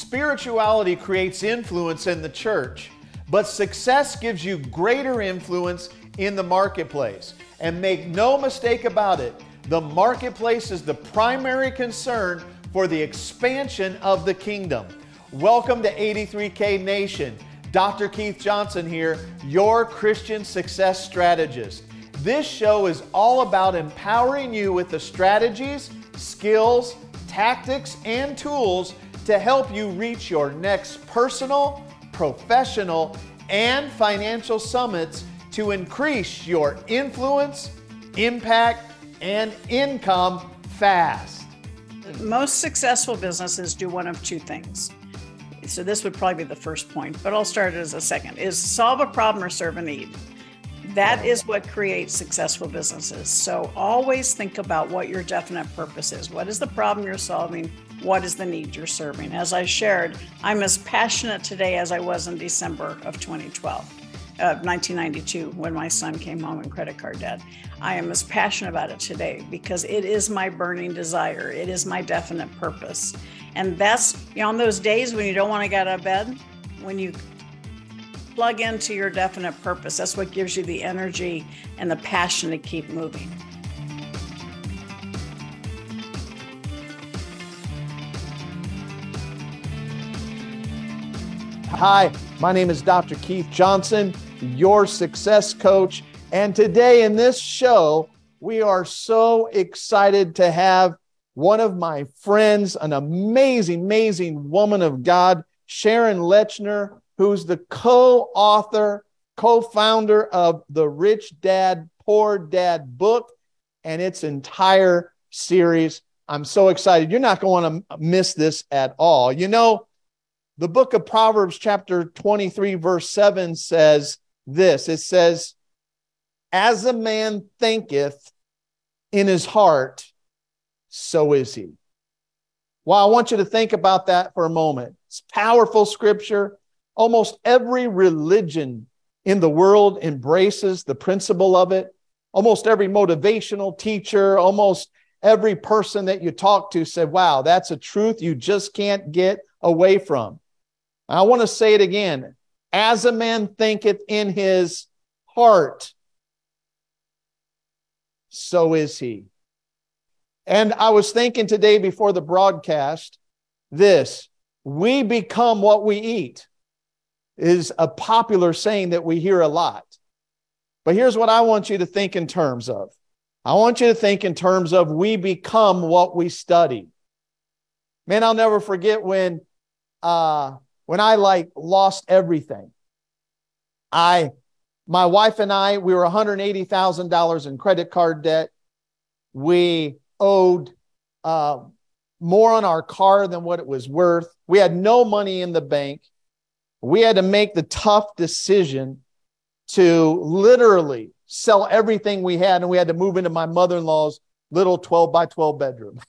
Spirituality creates influence in the church, but success gives you greater influence in the marketplace. And make no mistake about it, the marketplace is the primary concern for the expansion of the kingdom. Welcome to 83K Nation. Dr. Keith Johnson here, your Christian success strategist. This show is all about empowering you with the strategies, skills, tactics, and tools to help you reach your next personal, professional, and financial summits to increase your influence, impact, and income fast. Most successful businesses do one of two things. So this would probably be the first point, but I'll start it as a second, is solve a problem or serve a need. That is what creates successful businesses. So always think about what your definite purpose is. What is the problem you're solving? What is the need you're serving? As I shared, I'm as passionate today as I was in December of 1992 when my son came home in credit card debt. I am as passionate about it today because it is my burning desire. It is my definite purpose. And that's, you know, on those days when you don't want to get out of bed, when you plug into your definite purpose, that's what gives you the energy and the passion to keep moving. Hi, my name is Dr. Keith Johnson, your success coach. And today in this show, we are so excited to have one of my friends, an amazing, amazing woman of God, Sharon Lechter, who's the co-author, co-founder of the Rich Dad, Poor Dad book and its entire series. I'm so excited. You're not going to miss this at all. You know, the book of Proverbs chapter 23, verse 7 says this. It says, as a man thinketh in his heart, so is he. Well, I want you to think about that for a moment. It's powerful scripture. Almost every religion in the world embraces the principle of it. Almost every motivational teacher, almost every person that you talk to said, wow, that's a truth you just can't get away from. I want to say it again. As a man thinketh in his heart, so is he. And I was thinking today before the broadcast, this, we become what we eat is a popular saying that we hear a lot. But here's what I want you to think in terms of. I want you to think in terms of we become what we study. Man, I'll never forget when I lost everything. My wife and I, we were $180,000 in credit card debt. We owed more on our car than what it was worth. We had no money in the bank. We had to make the tough decision to literally sell everything we had, and we had to move into my mother-in-law's little 12-by-12 bedroom.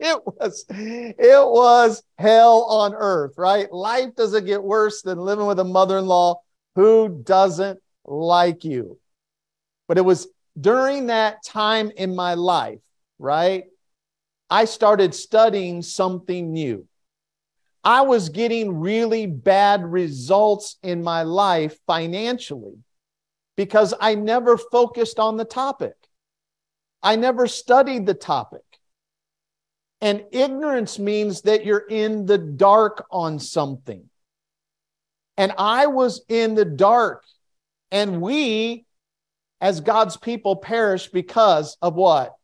It was hell on earth, right? Life doesn't get worse than living with a mother-in-law who doesn't like you. But it was during that time in my life, right? I started studying something new. I was getting really bad results in my life financially because I never focused on the topic. I never studied the topic. And ignorance means that you're in the dark on something. And I was in the dark. And we, as God's people, perish because of what?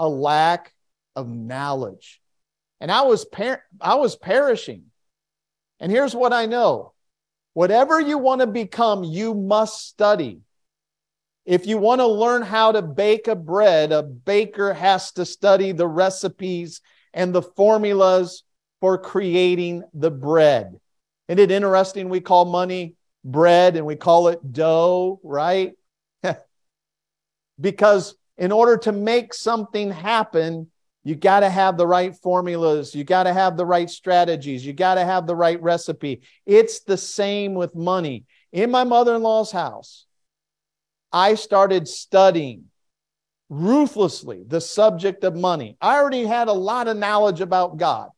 A lack of knowledge. And I was perishing. And here's what I know. Whatever you want to become, you must study. If you want to learn how to bake a bread, a baker has to study the recipes and the formulas for creating the bread. Isn't it interesting? We call money bread and we call it dough, right? Because in order to make something happen, you got to have the right formulas. You got to have the right strategies. You got to have the right recipe. It's the same with money. In my mother-in-law's house, I started studying ruthlessly the subject of money. I already had a lot of knowledge about God.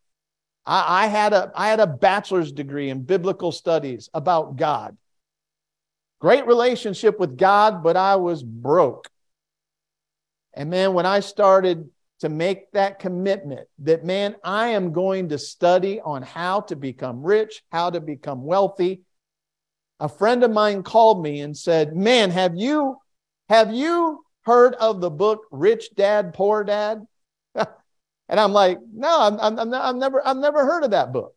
I had a bachelor's degree in biblical studies about God. Great relationship with God, but I was broke. And man, when I started to make that commitment that, man, I am going to study on how to become rich, how to become wealthy, a friend of mine called me and said, man, have you heard of the book Rich Dad, Poor Dad? And I'm like, no, I've never heard of that book.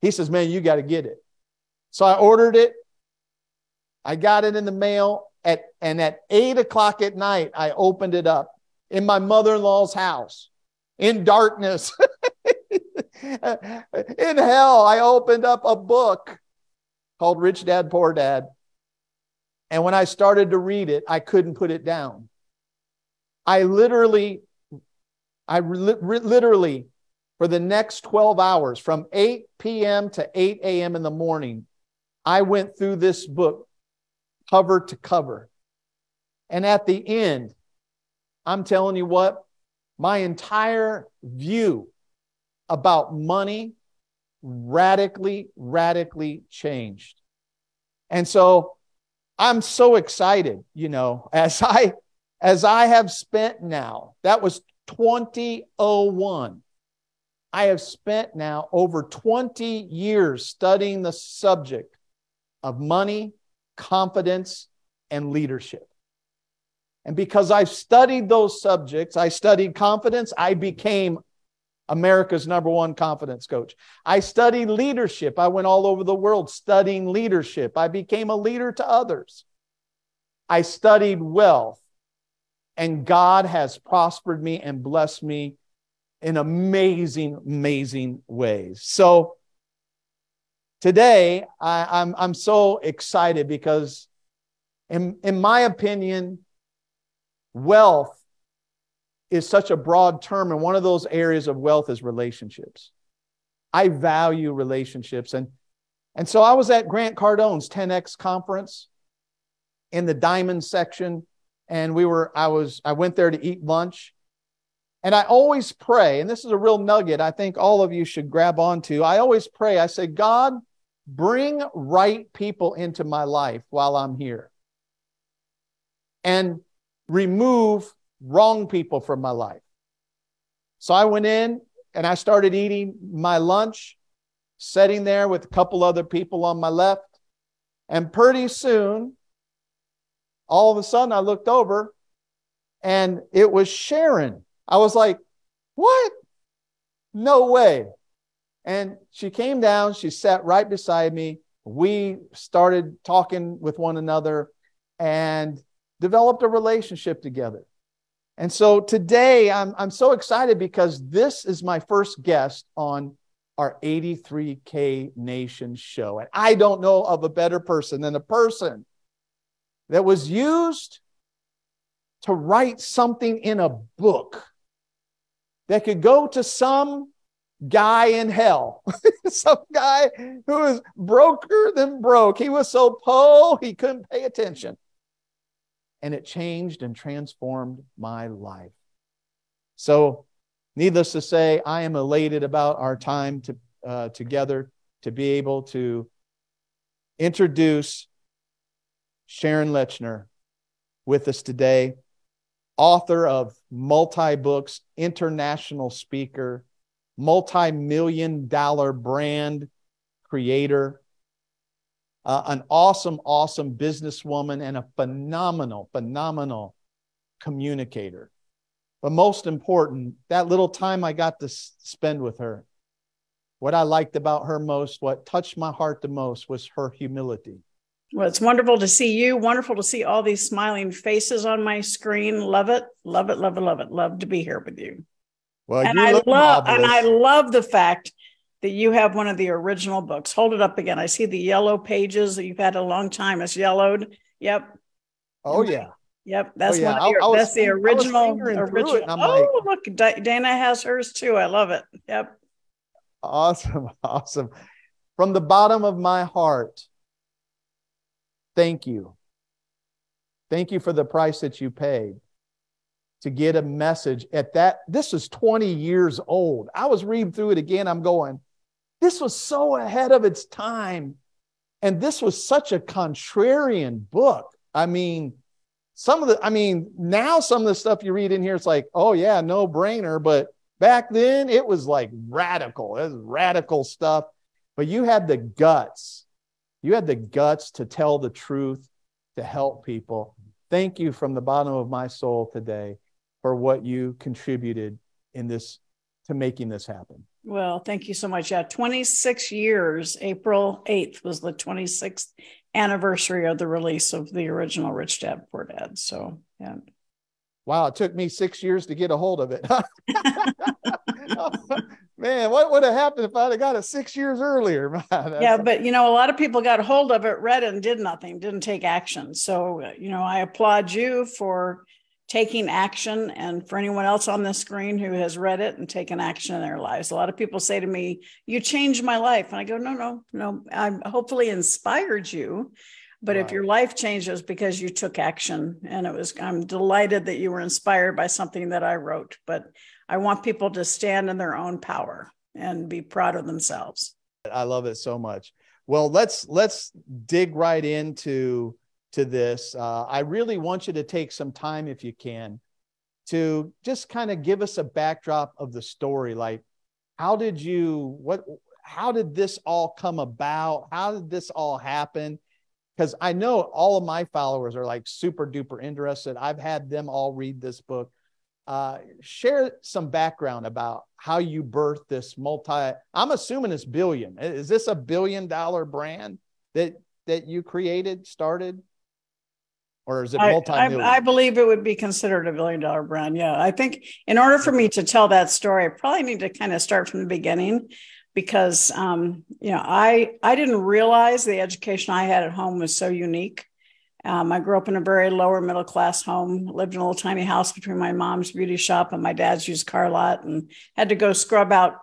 He says, man, you got to get it. So I ordered it. I got it in the mail at 8:00 at night, I opened it up in my mother-in-law's house in darkness. In hell, I opened up a book called Rich Dad, Poor Dad. And when I started to read it, I couldn't put it down. I literally, for the next 12 hours, from 8 p.m. to 8 a.m. in the morning, I went through this book cover to cover. And at the end, I'm telling you what, my entire view about money radically changed. And so I'm so excited, you know, as I have spent now, that was 2001. I have spent now over 20 years studying the subject of money, confidence, and leadership. And because I've studied those subjects, I studied confidence, I became America's #1 confidence coach. I studied leadership. I went all over the world studying leadership. I became a leader to others. I studied wealth. And God has prospered me and blessed me in amazing, amazing ways. So today, I'm so excited because, in my opinion, wealth is such a broad term. And one of those areas of wealth is relationships. I value relationships. And so I was at Grant Cardone's 10X conference in the diamond section. And I went there to eat lunch, and I always pray, and this is a real nugget I think all of you should grab onto. I always pray. I say, God, bring right people into my life while I'm here and remove wrong people from my life. So I went in and I started eating my lunch, sitting there with a couple other people on my left. And pretty soon, all of a sudden, I looked over and it was Sharon. I was like, what? No way. And she came down. She sat right beside me. We started talking with one another and developed a relationship together. And so today, I'm so excited because this is my first guest on our 83K Nation show. And I don't know of a better person than a person that was used to write something in a book that could go to some guy in hell, some guy who was broker than broke. He was so poor, he couldn't pay attention. And it changed and transformed my life. So needless to say, I am elated about our time together to be able to introduce Sharon Lechter with us today, author of multi-books, international speaker, multi-million-dollar brand creator, an awesome businesswoman, and a phenomenal communicator. But most important, that little time I got to spend with her, what I liked about her most, what touched my heart the most was her humility. Well, it's wonderful to see you. Wonderful to see all these smiling faces on my screen. Love it. Love it. Love it. Love it. Love to be here with you. Well, and I love the fact that you have one of the original books. Hold it up again. I see the yellow pages that you've had a long time. It's yellowed. Yep. Oh yeah. Yep. That's that's the original. It, oh, like, look, Dana has hers too. I love it. Yep. Awesome. From the bottom of my heart, thank you. Thank you for the price that you paid to get a message at that. This is 20 years old. I was reading through it again. I'm going, This was so ahead of its time. And this was such a contrarian book. I mean, now some of the stuff you read in here, it's like, oh yeah, no brainer. But back then it was like radical. It was radical stuff. But you had the guts. You had the guts to tell the truth, to help people. Thank you from the bottom of my soul today for what you contributed in this, to making this happen. Well, thank you so much. Yeah, 26 years, April 8th was the 26th anniversary of the release of the original Rich Dad, Poor Dad. So, yeah. Wow, it took me 6 years to get a hold of it. Man, what would have happened if I'd have got it 6 years earlier? Yeah, but, you know, a lot of people got a hold of it, read it, and did nothing, didn't take action. So, you know, I applaud you for taking action, and for anyone else on the screen who has read it and taken action in their lives. A lot of people say to me, you changed my life. And I go, no, I hopefully inspired you. But If your life changes because you took action, and I'm delighted that you were inspired by something that I wrote, but I want people to stand in their own power and be proud of themselves. I love it so much. Well, let's dig right into this. I really want you to take some time, if you can, to just kind of give us a backdrop of the story. Like, how did this all come about? How did this all happen? Because I know all of my followers are like super duper interested. I've had them all read this book. Share some background about how you birthed this I'm assuming it's billion. Is this a $billion brand that you created, started? Or is it multi-million? I believe it would be considered a $1 billion brand. Yeah, I think in order for me to tell that story, I probably need to kind of start from the beginning, because I didn't realize the education I had at home was so unique. I grew up in a very lower middle class home, lived in a little tiny house between my mom's beauty shop and my dad's used car lot, and had to go scrub out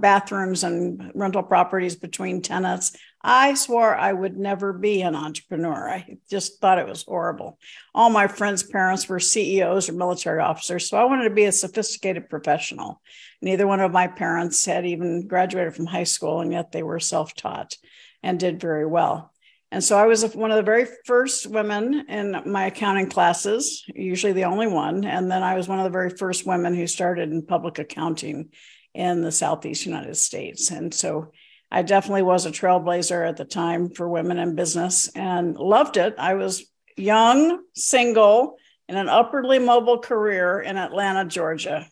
bathrooms and rental properties between tenants. I swore I would never be an entrepreneur. I just thought it was horrible. All my friends' parents were CEOs or military officers, so I wanted to be a sophisticated professional. Neither one of my parents had even graduated from high school, and yet they were self-taught and did very well. And so I was one of the very first women in my accounting classes, usually the only one. And then I was one of the very first women who started in public accounting in the Southeast United States. And so I definitely was a trailblazer at the time for women in business, and loved it. I was young, single, in an upwardly mobile career in Atlanta, Georgia.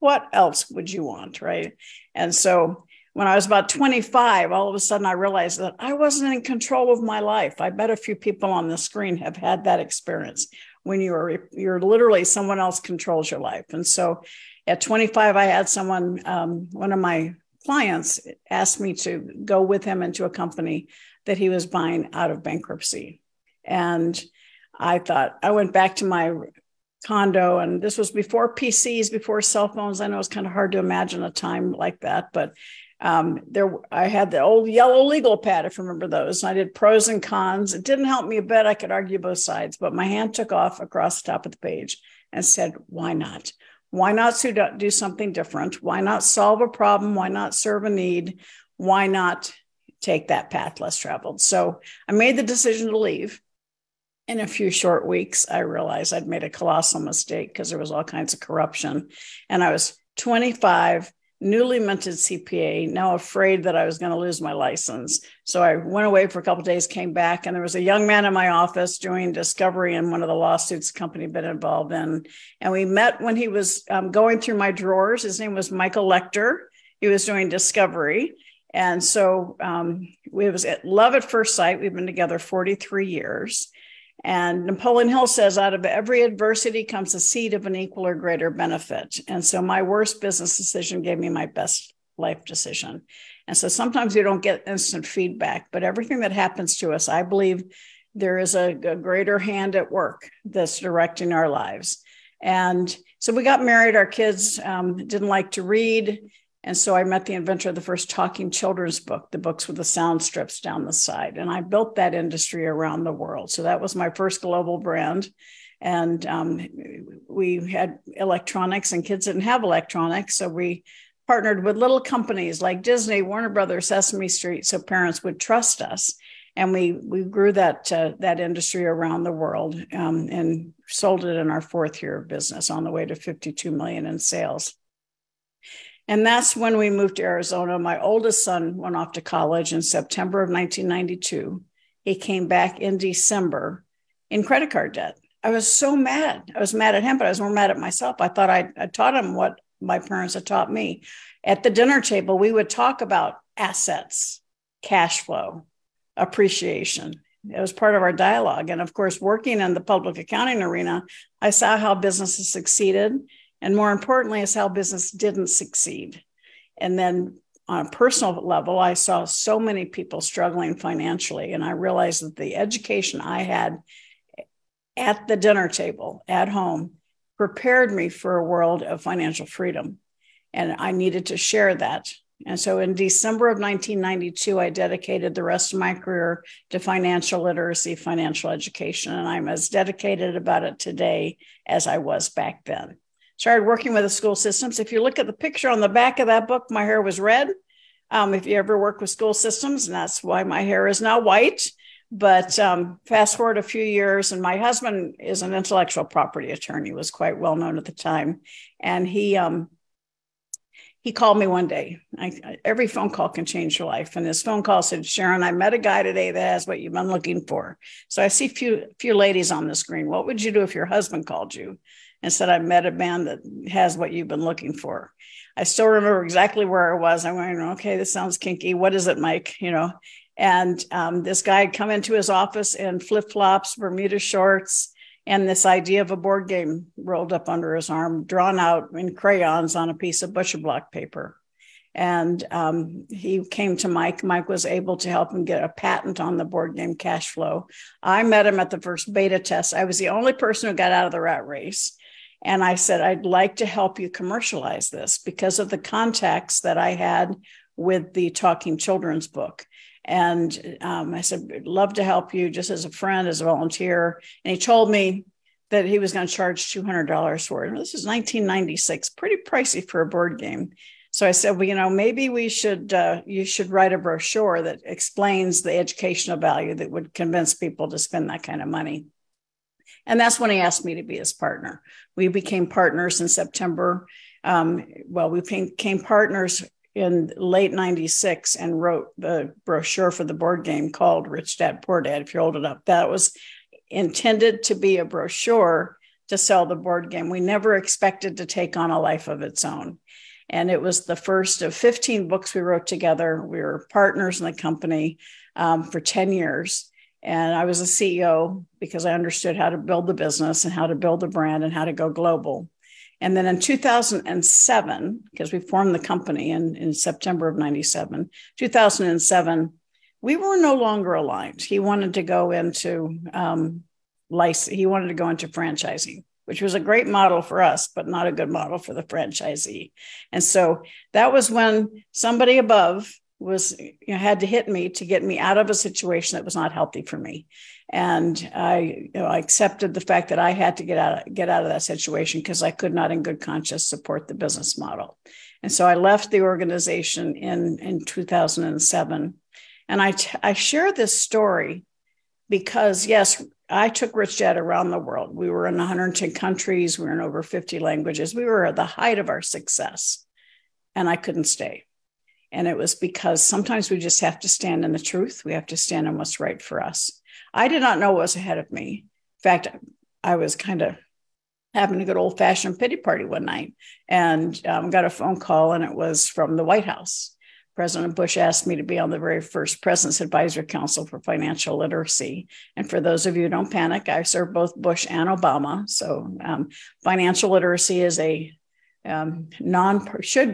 What else would you want, right? And so when I was about 25, all of a sudden I realized that I wasn't in control of my life. I bet a few people on the screen have had that experience when you're literally someone else controls your life. And so at 25, I had someone, one of my clients asked me to go with him into a company that he was buying out of bankruptcy. And I went back to my condo, and this was before PCs, before cell phones. I know it's kind of hard to imagine a time like that, but I had the old yellow legal pad, if you remember those. And I did pros and cons. It didn't help me a bit. I could argue both sides, but my hand took off across the top of the page and said, why not? Why not do something different? Why not solve a problem? Why not serve a need? Why not take that path less traveled? So I made the decision to leave. In a few short weeks, I realized I'd made a colossal mistake, because there was all kinds of corruption. And I was 25, newly minted CPA, now afraid that I was going to lose my license. So I went away for a couple of days, came back, and there was a young man in my office doing discovery in one of the lawsuits the company had been involved in. And we met when he was going through my drawers. His name was Michael Lechter. He was doing discovery. And so it was love at first sight. We've been together 43 years. And Napoleon Hill says, out of every adversity comes a seed of an equal or greater benefit. And so my worst business decision gave me my best life decision. And so sometimes you don't get instant feedback, but everything that happens to us, I believe there is a greater hand at work that's directing our lives. And so we got married. Our kids didn't like to read. And so I met the inventor of the first talking children's book, the books with the sound strips down the side. And I built that industry around the world. So that was my first global brand. And we had electronics, and kids didn't have electronics. So we partnered with little companies like Disney, Warner Brothers, Sesame Street, so parents would trust us. And we grew that industry around the world and sold it in our fourth year of business on the way to $52 million in sales. And that's when we moved to Arizona. My oldest son went off to college in September of 1992. He came back in December in credit card debt. I was so mad. I was mad at him, but I was more mad at myself. I thought I taught him what my parents had taught me. At the dinner table, we would talk about assets, cash flow, appreciation. It was part of our dialogue. And of course, working in the public accounting arena, I saw how businesses succeeded. And more importantly, is how business didn't succeed. And then on a personal level, I saw so many people struggling financially. And I realized that the education I had at the dinner table at home prepared me for a world of financial freedom. And I needed to share that. And so in December of 1992, I dedicated the rest of my career to financial literacy, financial education. And I'm as dedicated about it today as I was back then. Started working with the school systems. If you look at the picture on the back of that book, my hair was red. If you ever work with school systems, and that's why my hair is now white. But fast forward a few years, and my husband is an intellectual property attorney, was quite well known at the time. And he called me one day. Every phone call can change your life. And this phone call said, "Sharon, I met a guy today that has what you've been looking for." So I see few ladies on the screen. What would you do if your husband called you and said, "I met a man that has what you've been looking for"? I still remember exactly where I was. I'm going, "Okay, this sounds kinky. What is it, Mike?" You know. And this guy had come into his office in flip-flops, Bermuda shorts, and this idea of a board game rolled up under his arm, drawn out in crayons on a piece of butcher block paper. And he came to Mike. Mike was able to help him get a patent on the board game Cash Flow. I met him at the first beta test. I was the only person who got out of the rat race. And I said, "I'd like to help you commercialize this," because of the contacts that I had with the Talking Children's book. And I said, "I'd love to help you just as a friend, as a volunteer." And he told me that he was going to charge $200 for it. And this is 1996, pretty pricey for a board game. So I said, "Well, you know, maybe we should, you should write a brochure that explains the educational value that would convince people to spend that kind of money." And that's when he asked me to be his partner. We became partners in September. We became partners in late 96 and wrote the brochure for the board game called Rich Dad, Poor Dad, if you're old enough. That was intended to be a brochure to sell the board game. We never expected to take on a life of its own. And it was the first of 15 books we wrote together. We were partners in the company for 10 years. And I was a CEO because I understood how to build the business and how to build the brand and how to go global. And then in 2007, because we formed the company in September of 97, 2007, we were no longer aligned. He wanted to go into franchising, which was a great model for us, but not a good model for the franchisee. And so that was when somebody above had to hit me to get me out of a situation that was not healthy for me. And I accepted the fact that I had to get out of that situation because I could not in good conscience support the business model. And so I left the organization in 2007. And I share this story because, yes, I took Rich Dad around the world. We were in 110 countries. We were in over 50 languages. We were at the height of our success. And I couldn't stay. And it was because sometimes we just have to stand in the truth. We have to stand in what's right for us. I did not know what was ahead of me. In fact, I was kind of having a good old-fashioned pity party one night and got a phone call, and it was from the White House. President Bush asked me to be on the very first President's Advisory Council for Financial Literacy. And for those of you who don't panic, I served both Bush and Obama. So financial literacy is should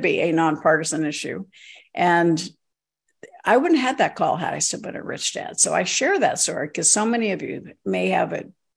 be a nonpartisan issue. And I wouldn't have had that call had I still been a Rich Dad. So I share that story because so many of you may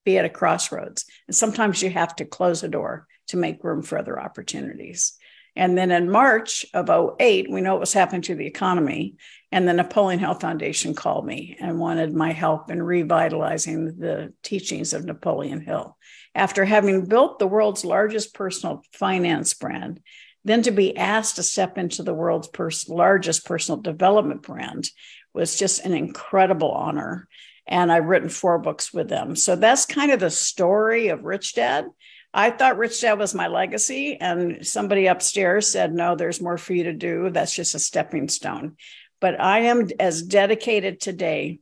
be at a crossroads. And sometimes you have to close a door to make room for other opportunities. And then in March of 2008, we know what was happening to the economy. And the Napoleon Hill Foundation called me and wanted my help in revitalizing the teachings of Napoleon Hill. After having built the world's largest personal finance brand, Then to be asked to step into the world's largest personal development brand was just an incredible honor. And I've written 4 books with them. So that's kind of the story of Rich Dad. I thought Rich Dad was my legacy, and somebody upstairs said, no, there's more for you to do. That's just a stepping stone. But I am as dedicated today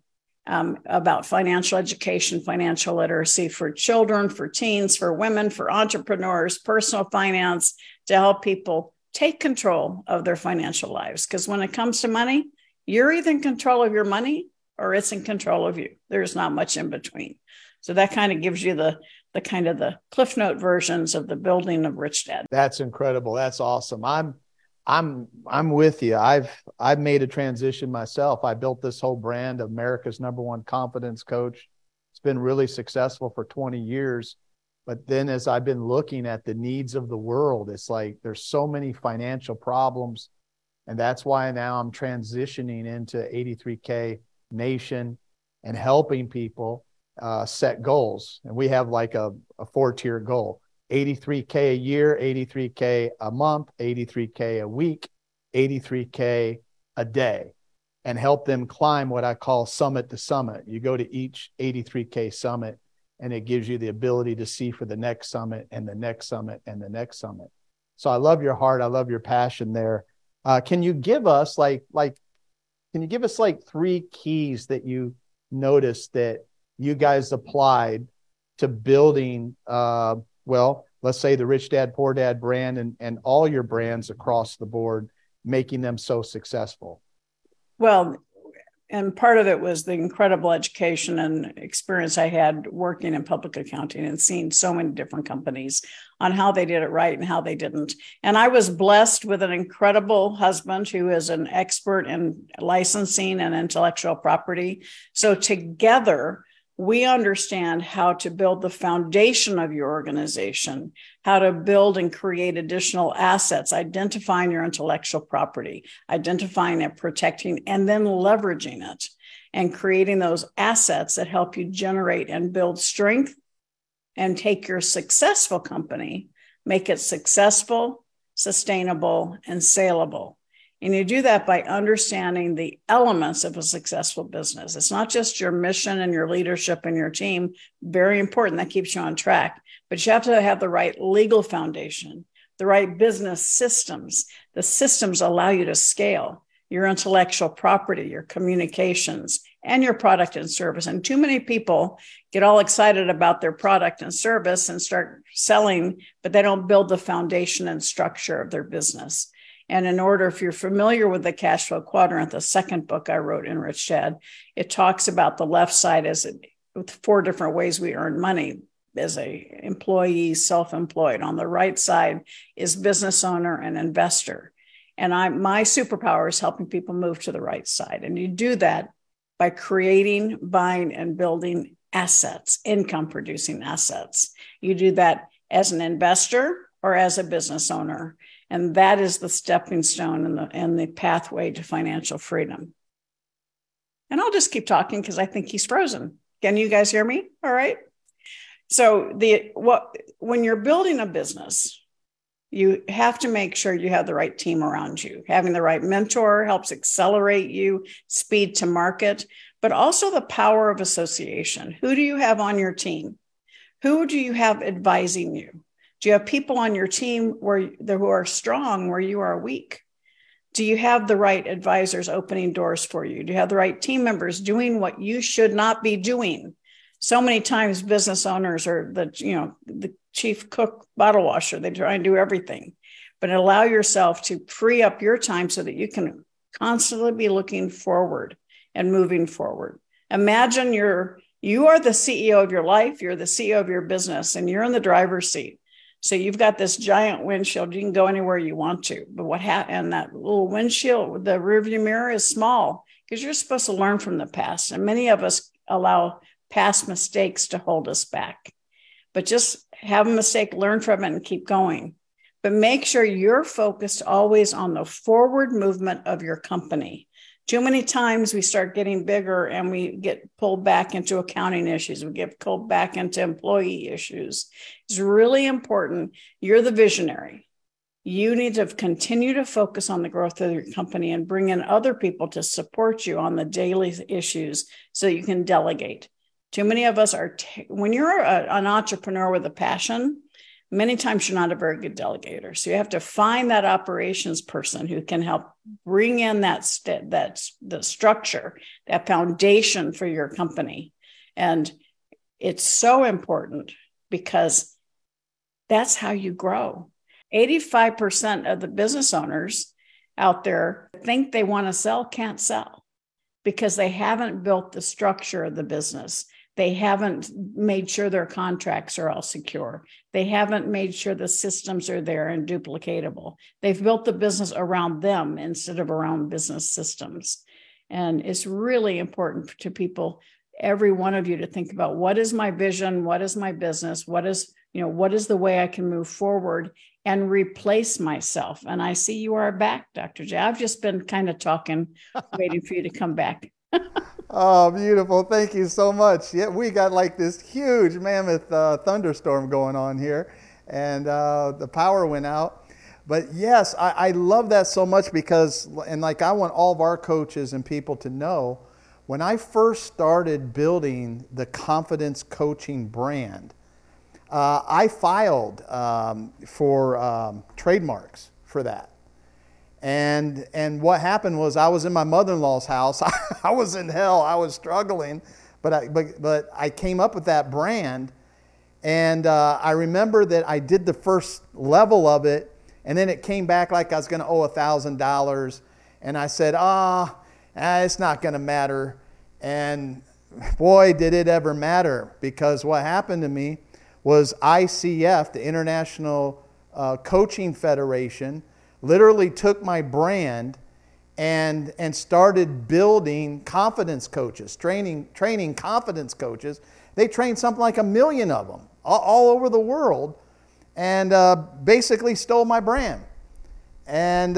about financial education, financial literacy for children, for teens, for women, for entrepreneurs, personal finance, to help people take control of their financial lives. Because when it comes to money, you're either in control of your money or it's in control of you. There's not much in between. So that kind of gives you the kind of the Cliff Note versions of the building of Rich Dad. That's incredible. That's awesome. I'm with you. I've made a transition myself. I built this whole brand of America's #1 confidence coach. It's been really successful for 20 years. But then as I've been looking at the needs of the world, it's like there's so many financial problems. And that's why now I'm transitioning into 83K Nation and helping people set goals. And we have like a 4-tier goal. 83K a year, 83K a month, 83K a week, 83K a day, and help them climb what I call summit to summit. You go to each 83K summit, and it gives you the ability to see for the next summit and the next summit and the next summit. So I love your heart. I love your passion there. Can you give us like 3 keys that you noticed that you guys applied to building, well, let's say the Rich Dad, Poor Dad brand and all your brands across the board, making them so successful? Well, and part of it was the incredible education and experience I had working in public accounting and seeing so many different companies on how they did it right and how they didn't. And I was blessed with an incredible husband who is an expert in licensing and intellectual property. So together, we understand how to build the foundation of your organization, how to build and create additional assets, identifying your intellectual property, identifying it, protecting, and then leveraging it and creating those assets that help you generate and build strength and take your successful company, make it successful, sustainable, and saleable. And you do that by understanding the elements of a successful business. It's not just your mission and your leadership and your team, very important, that keeps you on track, but you have to have the right legal foundation, the right business systems. The systems allow you to scale your intellectual property, your communications, and your product and service. And too many people get all excited about their product and service and start selling, but they don't build the foundation and structure of their business. And in order, if you're familiar with the Cash Flow Quadrant, the second book I wrote in Rich Dad, it talks about the left side as with 4 different ways we earn money as a employee, self-employed. On the right side is business owner and investor. And my superpower is helping people move to the right side. And you do that by creating, buying, and building assets, income-producing assets. You do that as an investor or as a business owner. And that is the stepping stone and the pathway to financial freedom. And I'll just keep talking because I think he's frozen. Can you guys hear me? All right. So when you're building a business, you have to make sure you have the right team around you. Having the right mentor helps accelerate you, speed to market, but also the power of association. Who do you have on your team? Who do you have advising you? Do you have people on your team who are strong where you are weak? Do you have the right advisors opening doors for you? Do you have the right team members doing what you should not be doing? So many times business owners are the chief cook, bottle washer. They try and do everything, but allow yourself to free up your time so that you can constantly be looking forward and moving forward. Imagine you are the CEO of your life. You're the CEO of your business and you're in the driver's seat. So you've got this giant windshield. You can go anywhere you want to, but and that little windshield, the rearview mirror is small because you're supposed to learn from the past. And many of us allow past mistakes to hold us back, but just have a mistake, learn from it and keep going. But make sure you're focused always on the forward movement of your company. Too many times we start getting bigger and we get pulled back into accounting issues. We get pulled back into employee issues. It's really important. You're the visionary. You need to continue to focus on the growth of your company and bring in other people to support you on the daily issues so you can delegate. Too many of us are, when you're an entrepreneur with a passion, many times you're not a very good delegator. So you have to find that operations person who can help bring in that structure, that foundation for your company. And it's so important because that's how you grow. 85% of the business owners out there think they want to sell, can't sell because they haven't built the structure of the business. They haven't made sure their contracts are all secure. They haven't made sure the systems are there and duplicatable. They've built the business around them instead of around business systems. And it's really important to people, every one of you, to think about what is my vision? What is my business? What is the way I can move forward and replace myself? And I see you are back, Dr. J. I've just been kind of talking, waiting for you to come back. Oh, beautiful. Thank you so much. Yeah, we got like this huge mammoth thunderstorm going on here, and the power went out. But yes, I love that so much because, and like I want all of our coaches and people to know, when I first started building the Confidence Coaching brand, I filed for trademarks for that. And what happened was I was in my mother-in-law's house. I was in hell. I was struggling. But I came up with that brand. And I remember that I did the first level of it. And then it came back like I was going to owe $1,000. And I said, it's not going to matter. And boy, did it ever matter. Because what happened to me was ICF, the International Coaching Federation, literally took my brand and started building confidence coaches, training confidence coaches. They trained something like 1 million of them all over the world, and basically stole my brand. And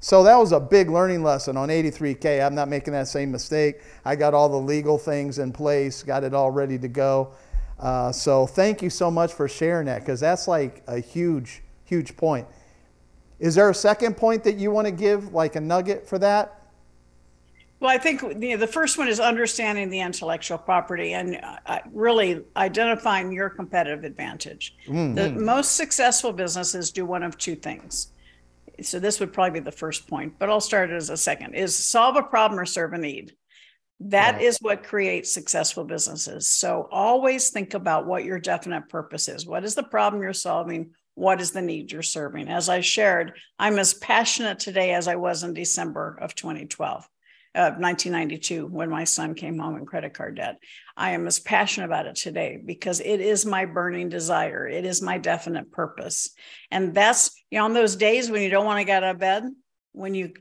so that was a big learning lesson on 83K. I'm not making that same mistake. I got all the legal things in place, got it all ready to go. So thank you so much for sharing that, because that's like a huge, huge point. Is there a second point that you want to give, like a nugget for that? Well, I think the first one is understanding the intellectual property and really identifying your competitive advantage. Mm-hmm. The most successful businesses do one of two things. So this would probably be the first point, but I'll start as a second, is solve a problem or serve a need. That is what creates successful businesses. So always think about what your definite purpose is. What is the problem you're solving? What is the need you're serving? As I shared, I'm as passionate today as I was in December of 1992, when my son came home in credit card debt. I am as passionate about it today because it is my burning desire. It is my definite purpose. And that's, on those days when you don't want to get out of bed, when you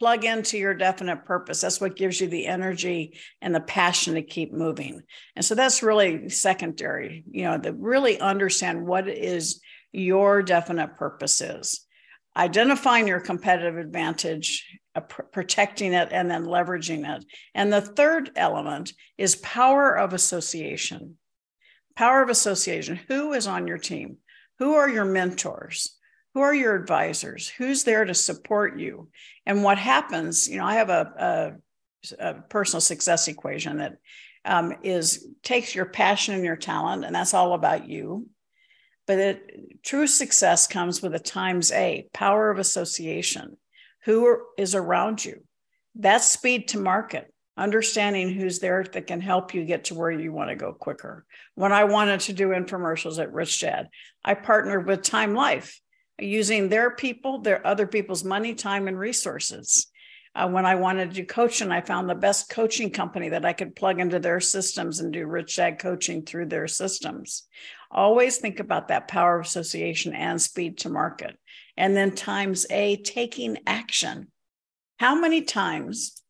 plug into your definite purpose, that's what gives you the energy and the passion to keep moving. And so that's really secondary, to really understand what is your definite purpose is. Identifying your competitive advantage, protecting it, and then leveraging it. And the third element is power of association. Power of association. Who is on your team? Who are your mentors? Who are your advisors? Who's there to support you? And what happens, I have a personal success equation that takes your passion and your talent, and that's all about you. But true success comes with a ×A, power of association. Who is around you? That's speed to market. Understanding who's there that can help you get to where you want to go quicker. When I wanted to do infomercials at Rich Dad, I partnered with Time Life, using their other people's money, time, and resources. When I wanted to do coaching, I found the best coaching company that I could plug into their systems and do Rich Dad coaching through their systems. Always think about that power of association and speed to market. And then ×A, taking action. How many times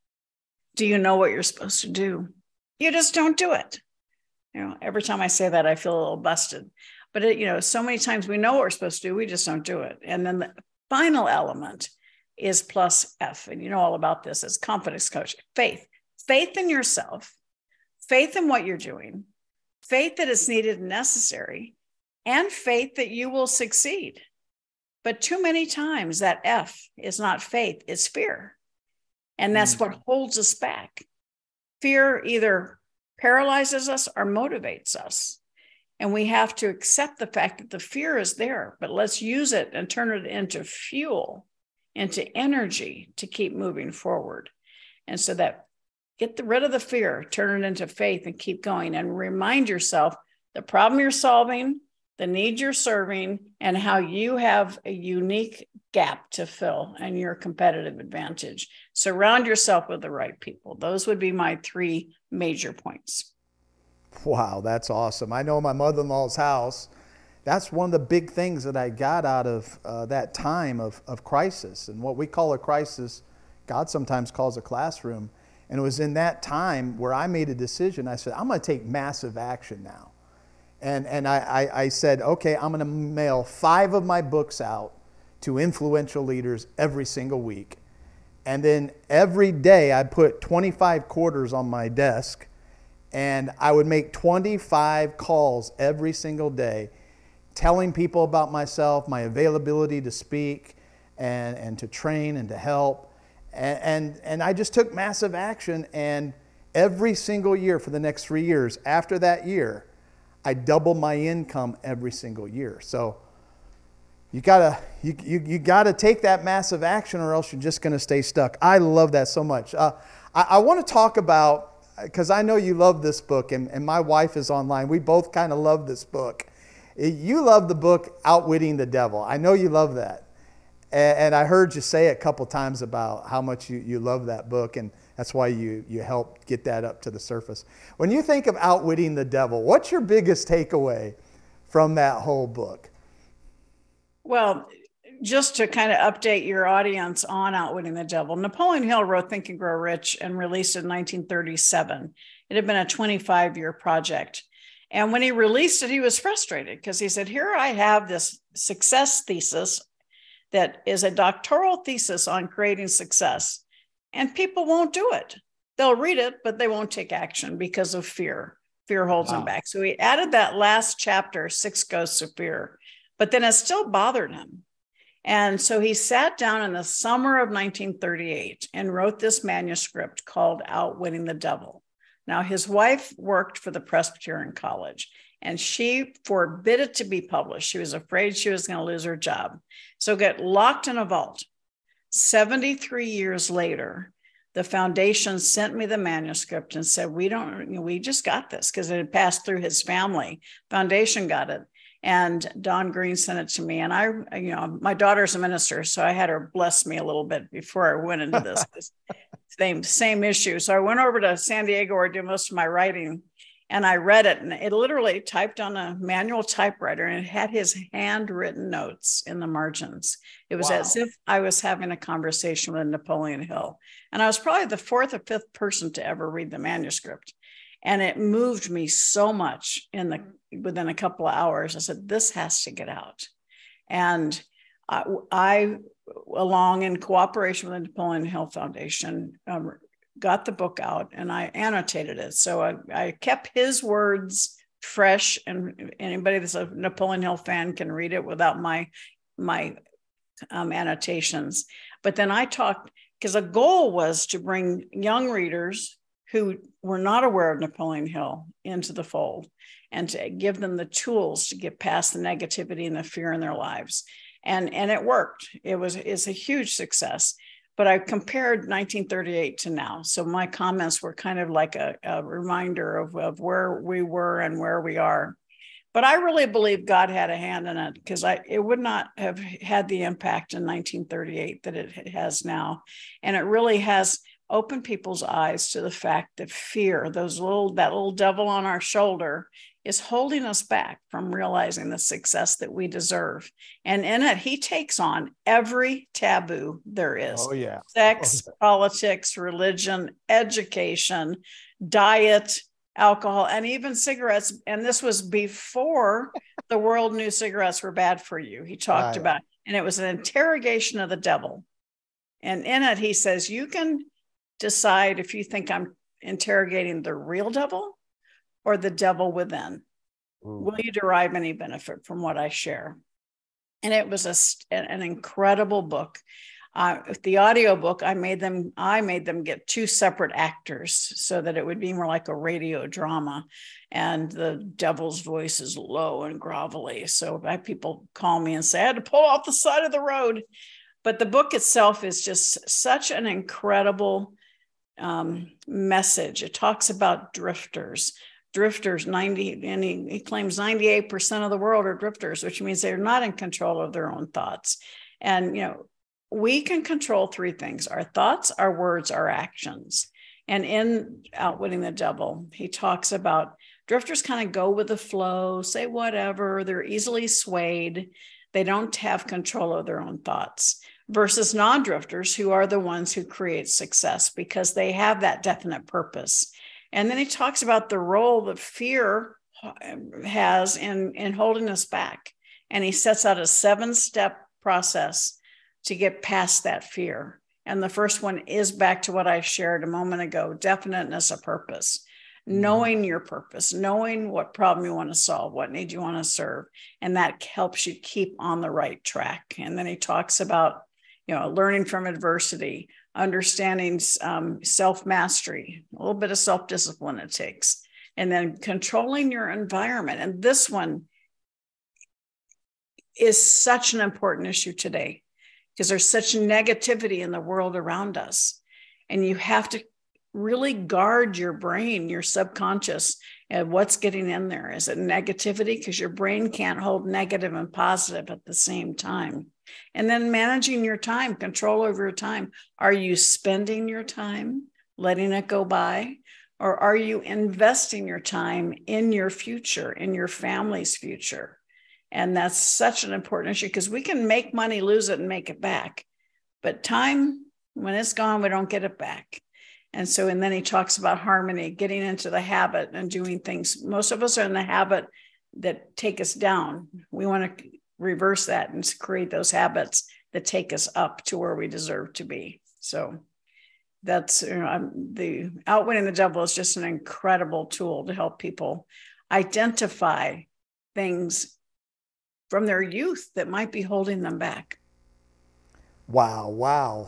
do you know what you're supposed to do? You just don't do it. Every time I say that, I feel a little busted. But so many times we know what we're supposed to do, we just don't do it. And then the final element is +F, and you know all about this as confidence coach. Faith. Faith in yourself, faith in what you're doing, faith that it's needed and necessary, and faith that you will succeed. But too many times that F is not faith, it's fear. And that's what holds us back. Fear either paralyzes us or motivates us. And we have to accept the fact that the fear is there, but let's use it and turn it into fuel, into energy to keep moving forward. And so that get rid of the fear, turn it into faith and keep going, and remind yourself the problem you're solving, the need you're serving, and how you have a unique gap to fill and your competitive advantage. Surround yourself with the right people. Those would be my three major points. Wow, that's awesome. I know my mother-in-law's house, that's one of the big things that I got out of that time of crisis. And what we call a crisis, God sometimes calls a classroom. And it was in that time where I made a decision. I said, I'm going to take massive action now. And I said, okay, I'm going to mail 5 of my books out to influential leaders every single week. And then every day I put 25 quarters on my desk, and I would make 25 calls every single day telling people about myself, my availability to speak and to train and to help. And I just took massive action. And every single year for the next 3 years, after that year, I double my income every single year. So you gotta take that massive action, or else you're just gonna stay stuck. I love that so much. I want to talk about, because I know you love this book, and my wife is online. We both kind of love this book. You love the book Outwitting the Devil. I know you love that, and I heard you say a couple times about how much you love that book, and that's why you helped get that up to the surface. When you think of Outwitting the Devil, what's your biggest takeaway from that whole book? Well, just to kind of update your audience on Outwitting the Devil, Napoleon Hill wrote Think and Grow Rich and released it in 1937. It had been a 25-year project. And when he released it, he was frustrated because he said, here I have this success thesis that is a doctoral thesis on creating success. And people won't do it. They'll read it, but they won't take action because of fear. Fear holds them back. So he added that last chapter, 6 Ghosts of Fear, but then it still bothered him. And so he sat down in the summer of 1938 and wrote this manuscript called Outwitting the Devil. Now, his wife worked for the Presbyterian College, and she forbid it to be published. She was afraid she was going to lose her job. So get locked in a vault. 73 years later, the foundation sent me the manuscript and said, we just got this, because it had passed through his family. Foundation got it. And Don Green sent it to me. And I, my daughter's a minister, so I had her bless me a little bit before I went into this same issue. So I went over to San Diego, where I do most of my writing, and I read it. And it literally typed on a manual typewriter, and it had his handwritten notes in the margins. It was as if I was having a conversation with Napoleon Hill. And I was probably the 4th or 5th person to ever read the manuscript. And it moved me so much within a couple of hours. I said, this has to get out. And I, along in cooperation with the Napoleon Hill Foundation, got the book out, and I annotated it. So I kept his words fresh, and anybody that's a Napoleon Hill fan can read it without my annotations. But then I talked, because the goal was to bring young readers who were not aware of Napoleon Hill into the fold, and to give them the tools to get past the negativity and the fear in their lives. And it worked. It's a huge success. But I compared 1938 to now. So my comments were kind of like a reminder of where we were and where we are. But I really believe God had a hand in it, because it would not have had the impact in 1938 that it has now. And it really has opened people's eyes to the fact that fear, that little devil on our shoulder, is holding us back from realizing the success that we deserve. And in it, he takes on every taboo there is. Oh, yeah. Sex, politics, religion, education, diet, alcohol, and even cigarettes. And this was before the world knew cigarettes were bad for you. He talked about, and it was an interrogation of the devil. And in it, he says, you can decide if you think I'm interrogating the real devil or the devil within. Will you derive any benefit from what I share? And it was an incredible book. The audiobook, I made them get two separate actors so that it would be more like a radio drama, and the devil's voice is low and grovelly. So people call me and say, I had to pull off the side of the road. But the book itself is just such an incredible message. It talks about drifters. Drifters, and he claims 98% of the world are drifters, which means they're not in control of their own thoughts. And, you know, we can control three things: our thoughts, our words, our actions. And in Outwitting the Devil, he talks about drifters kind of go with the flow, say whatever, they're easily swayed. They don't have control of their own thoughts, versus non-drifters, who are the ones who create success because they have that definite purpose. And then he talks about the role that fear has in holding us back. And he sets out a 7-step process to get past that fear. And the first one is back to what I shared a moment ago: definiteness of purpose, knowing your purpose, knowing what problem you want to solve, what need you want to serve. And that helps you keep on the right track. And then he talks about, you know, learning from adversity, understanding self-mastery, a little bit of self-discipline it takes, and then controlling your environment. And this one is such an important issue today, because there's such negativity in the world around us. And you have to really guard your brain, your subconscious, and what's getting in there. Is it negativity? Because your brain can't hold negative and positive at the same time. And then managing your time, control over your time. Are you spending your time, letting it go by? Or are you investing your time in your future, in your family's future? And that's such an important issue, because we can make money, lose it, and make it back. But time, when it's gone, we don't get it back. And so, and then he talks about harmony, getting into the habit and doing things. Most of us are in the habit that take us down. We want to reverse that and create those habits that take us up to where we deserve to be. So that's, you know, the Outwitting the Devil is just an incredible tool to help people identify things from their youth that might be holding them back. Wow. Wow.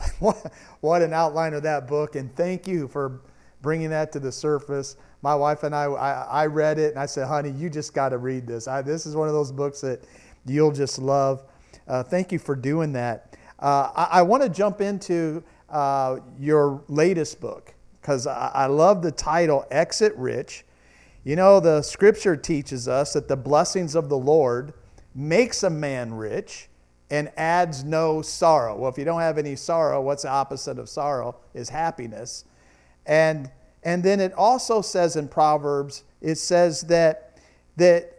What an outline of that book. And thank you for bringing that to the surface. My wife and I read it and I said, honey, you just got to read this. This is one of those books that you'll just love. Thank you for doing that. I want to jump into your latest book, because I love the title, Exit Rich. You know, the scripture teaches us that the blessings of the Lord makes a man rich and adds no sorrow. Well, if you don't have any sorrow, what's the opposite of sorrow is happiness. And then it also says in Proverbs, it says that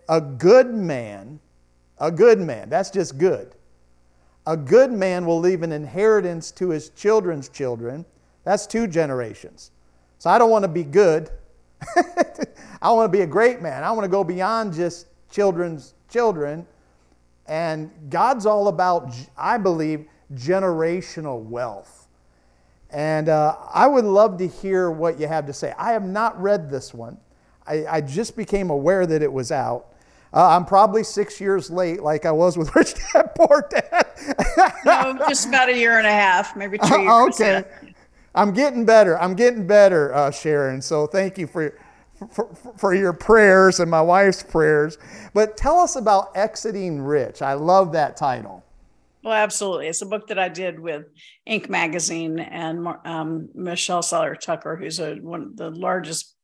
a good man, that's just good. A good man will leave an inheritance to his children's children. That's 2 generations. So I don't want to be good. I want to be a great man. I want to go beyond just children's children. And God's all about, I believe, generational wealth. And I would love to hear what you have to say. I have not read this one. I just became aware that it was out. I'm probably 6 years late, like I was with Rich Dad, Poor Dad. No, just about 1.5 years, maybe 2 years. Okay. I'm getting better, Sharon. So thank you for your prayers and my wife's prayers. But tell us about Exiting Rich. I love that title. Well, absolutely. It's a book that I did with Inc. Magazine and Michelle Sawyer Tucker, who's one of the largest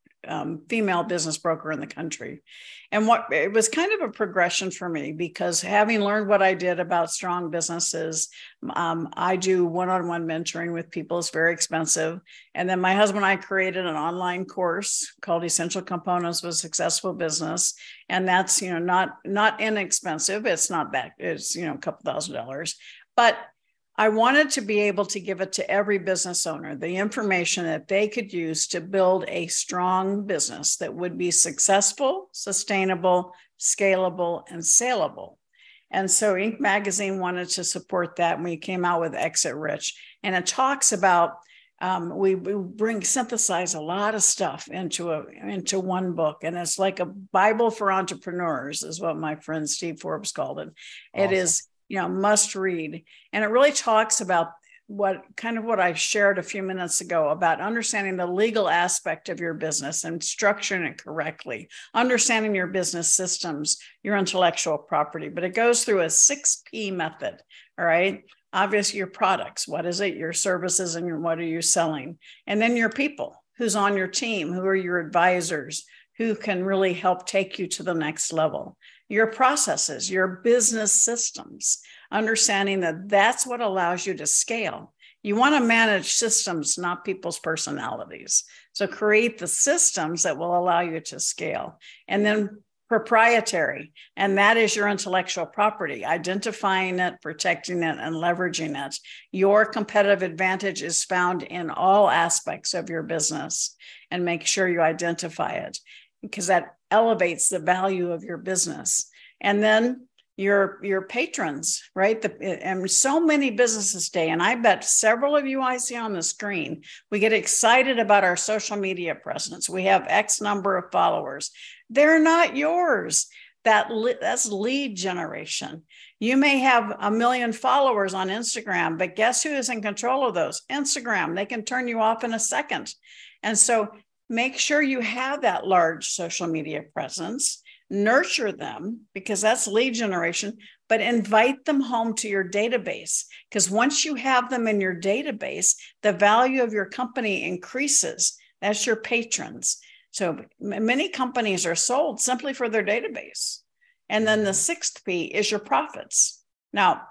female business broker in the country. And what it was kind of a progression for me, because having learned what I did about strong businesses, I do one-on-one mentoring with people. It's very expensive. And then my husband and I created an online course called Essential Components of a Successful Business. And that's, you know, not inexpensive. It's not that, it's, you know, a $2,000. But I wanted to be able to give it to every business owner, the information that they could use to build a strong business that would be successful, sustainable, scalable, and saleable. And so Inc. Magazine wanted to support that, and we came out with Exit Rich. And it talks about, we synthesize a lot of stuff into one book. And it's like a Bible for entrepreneurs, is what my friend Steve Forbes called it. Awesome. It is. you know, must read. And it really talks about what I shared a few minutes ago about understanding the legal aspect of your business and structuring it correctly, understanding your business systems, your intellectual property. But it goes through a 6P method, all right? Obviously, your products, what is it, your services, and what are you selling? And then your people, who's on your team, who are your advisors, who can really help take you to the next level. Your processes, your business systems, understanding that that's what allows you to scale. You want to manage systems, not people's personalities. So create the systems that will allow you to scale. And then proprietary, and that is your intellectual property, identifying it, protecting it, and leveraging it. Your competitive advantage is found in all aspects of your business, and make sure you identify it because that elevates the value of your business. And then your patrons, right? And so many businesses today, and I bet several of you I see on the screen, we get excited about our social media presence. We have X number of followers. They're not yours. That's lead generation. You may have 1 million followers on Instagram, but guess who is in control of those? Instagram. They can turn you off in a second. And so make sure you have that large social media presence. Nurture them because that's lead generation, but invite them home to your database because once you have them in your database, the value of your company increases. That's your patrons. So many companies are sold simply for their database. And then the 6th P is your profits. Now,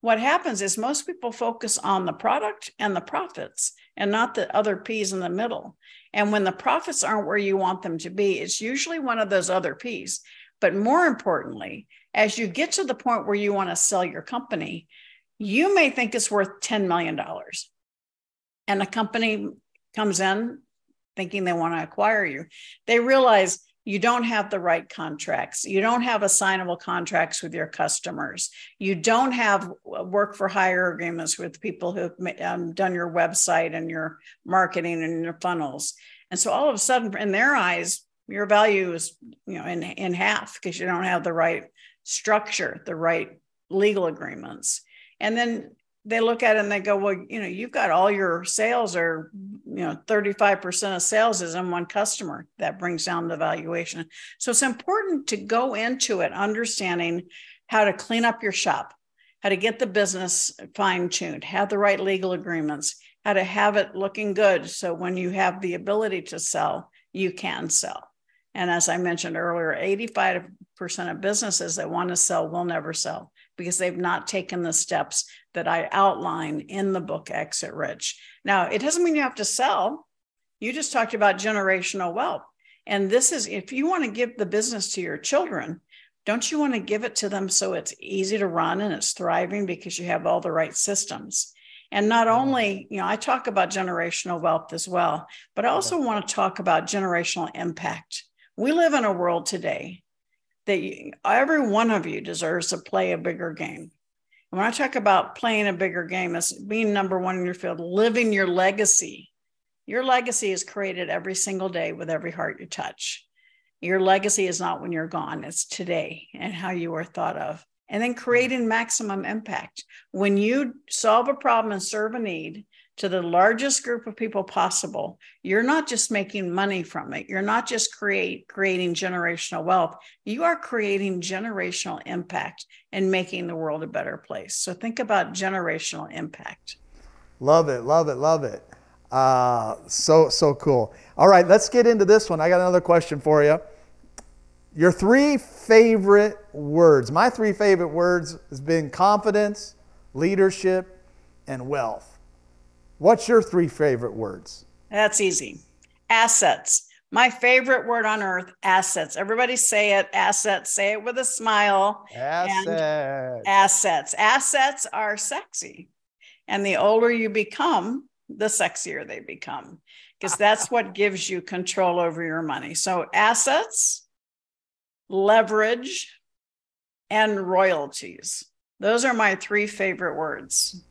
what happens is most people focus on the product and the profits and not the other P's in the middle. And when the profits aren't where you want them to be, it's usually one of those other P's. But more importantly, as you get to the point where you want to sell your company, you may think it's worth $10 million. And a company comes in thinking they want to acquire you. They realize you don't have the right contracts. You don't have assignable contracts with your customers. You don't have work for hire agreements with people who've done your website and your marketing and your funnels. And so all of a sudden, in their eyes, your value is, you know, in half because you don't have the right structure, the right legal agreements. And then they look at it and they go, well, you know, you've got all your sales are, you know, 35% of sales is in one customer. That brings down the valuation. So it's important to go into it understanding how to clean up your shop, how to get the business fine-tuned, have the right legal agreements, how to have it looking good. So when you have the ability to sell, you can sell. And as I mentioned earlier, 85% of businesses that want to sell will never sell because they've not taken the steps that I outline in the book, Exit Rich. Now, it doesn't mean you have to sell. You just talked about generational wealth. And this is, if you want to give the business to your children, don't you want to give it to them so it's easy to run and it's thriving because you have all the right systems? And not only, you know, I talk about generational wealth as well, but I also want to talk about generational impact. We live in a world today that every one of you deserves to play a bigger game. And when I talk about playing a bigger game, it's being number one in your field, living your legacy. Your legacy is created every single day with every heart you touch. Your legacy is not when you're gone, it's today and how you are thought of. And then creating maximum impact. When you solve a problem and serve a need to the largest group of people possible, you're not just making money from it. You're not just creating generational wealth. You are creating generational impact and making the world a better place. So think about generational impact. Love it, love it, love it. So cool. All right, let's get into this one. I got another question for you. Your 3 favorite words. My 3 favorite words has been confidence, leadership, and wealth. What's your 3 favorite words? That's easy. Assets. My favorite word on earth, assets. Everybody say it, assets. Say it with a smile. Assets. Assets. Assets are sexy. And the older you become, the sexier they become. Because that's what gives you control over your money. So assets, leverage, and royalties. Those are my 3 favorite words.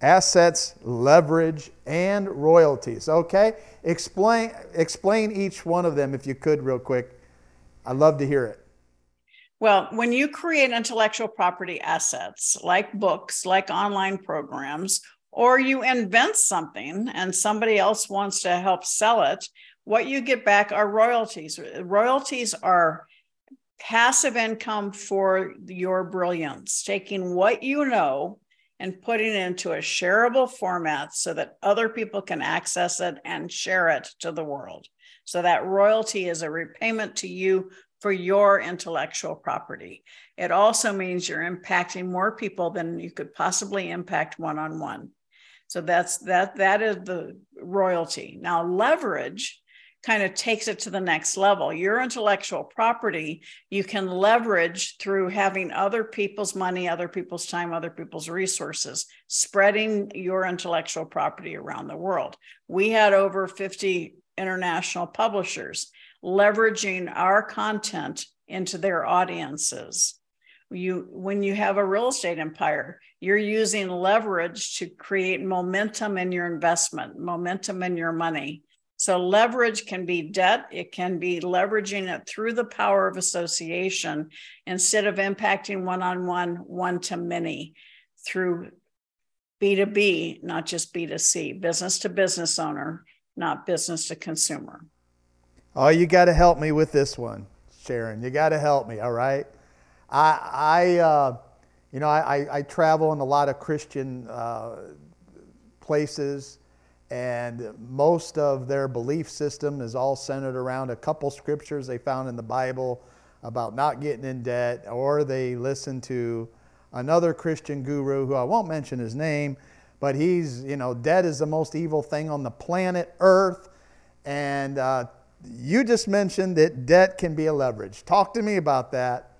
Assets, leverage, and royalties. Okay, explain each one of them if you could real quick. I'd love to hear it. Well, when you create intellectual property assets like books, like online programs, or you invent something and somebody else wants to help sell it, what you get back are royalties. Royalties are passive income for your brilliance, taking what you know and putting it into a shareable format so that other people can access it and share it to the world. So that royalty is a repayment to you for your intellectual property. It also means you're impacting more people than you could possibly impact one-on-one. So that is the royalty. Now, leverage kind of takes it to the next level. Your intellectual property, you can leverage through having other people's money, other people's time, other people's resources, spreading your intellectual property around the world. We had over 50 international publishers leveraging our content into their audiences. When you have a real estate empire, you're using leverage to create momentum in your investment, momentum in your money. So leverage can be debt. It can be leveraging it through the power of association instead of impacting one-on-one, one-to-many through B2B, not just B2C, business to business owner, not business to consumer. Oh, you got to help me with this one, Sharon. You got to help me, all right? I travel in a lot of Christian places, and most of their belief system is all centered around a couple scriptures they found in the Bible about not getting in debt, or they listen to another Christian guru who I won't mention his name, but he's, you know, debt is the most evil thing on the planet Earth. And you just mentioned that debt can be a leverage. Talk to me about that.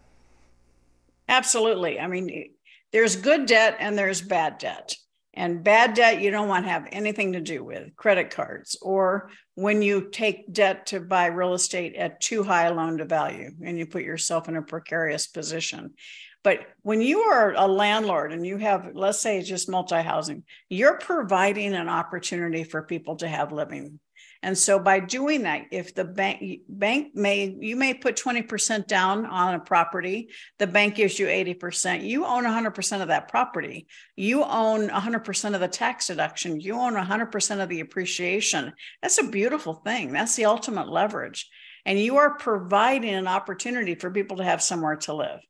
Absolutely. I mean, there's good debt and there's bad debt. And bad debt, you don't want to have anything to do with credit cards, or when you take debt to buy real estate at too high a loan to value and you put yourself in a precarious position. But when you are a landlord and you have, let's say, just multi-housing, you're providing an opportunity for people to have living. And so by doing that, if the bank you may put 20% down on a property, the bank gives you 80%. You own 100% of that property. You own 100% of the tax deduction. You own 100% of the appreciation. That's a beautiful thing. That's the ultimate leverage. And you are providing an opportunity for people to have somewhere to live.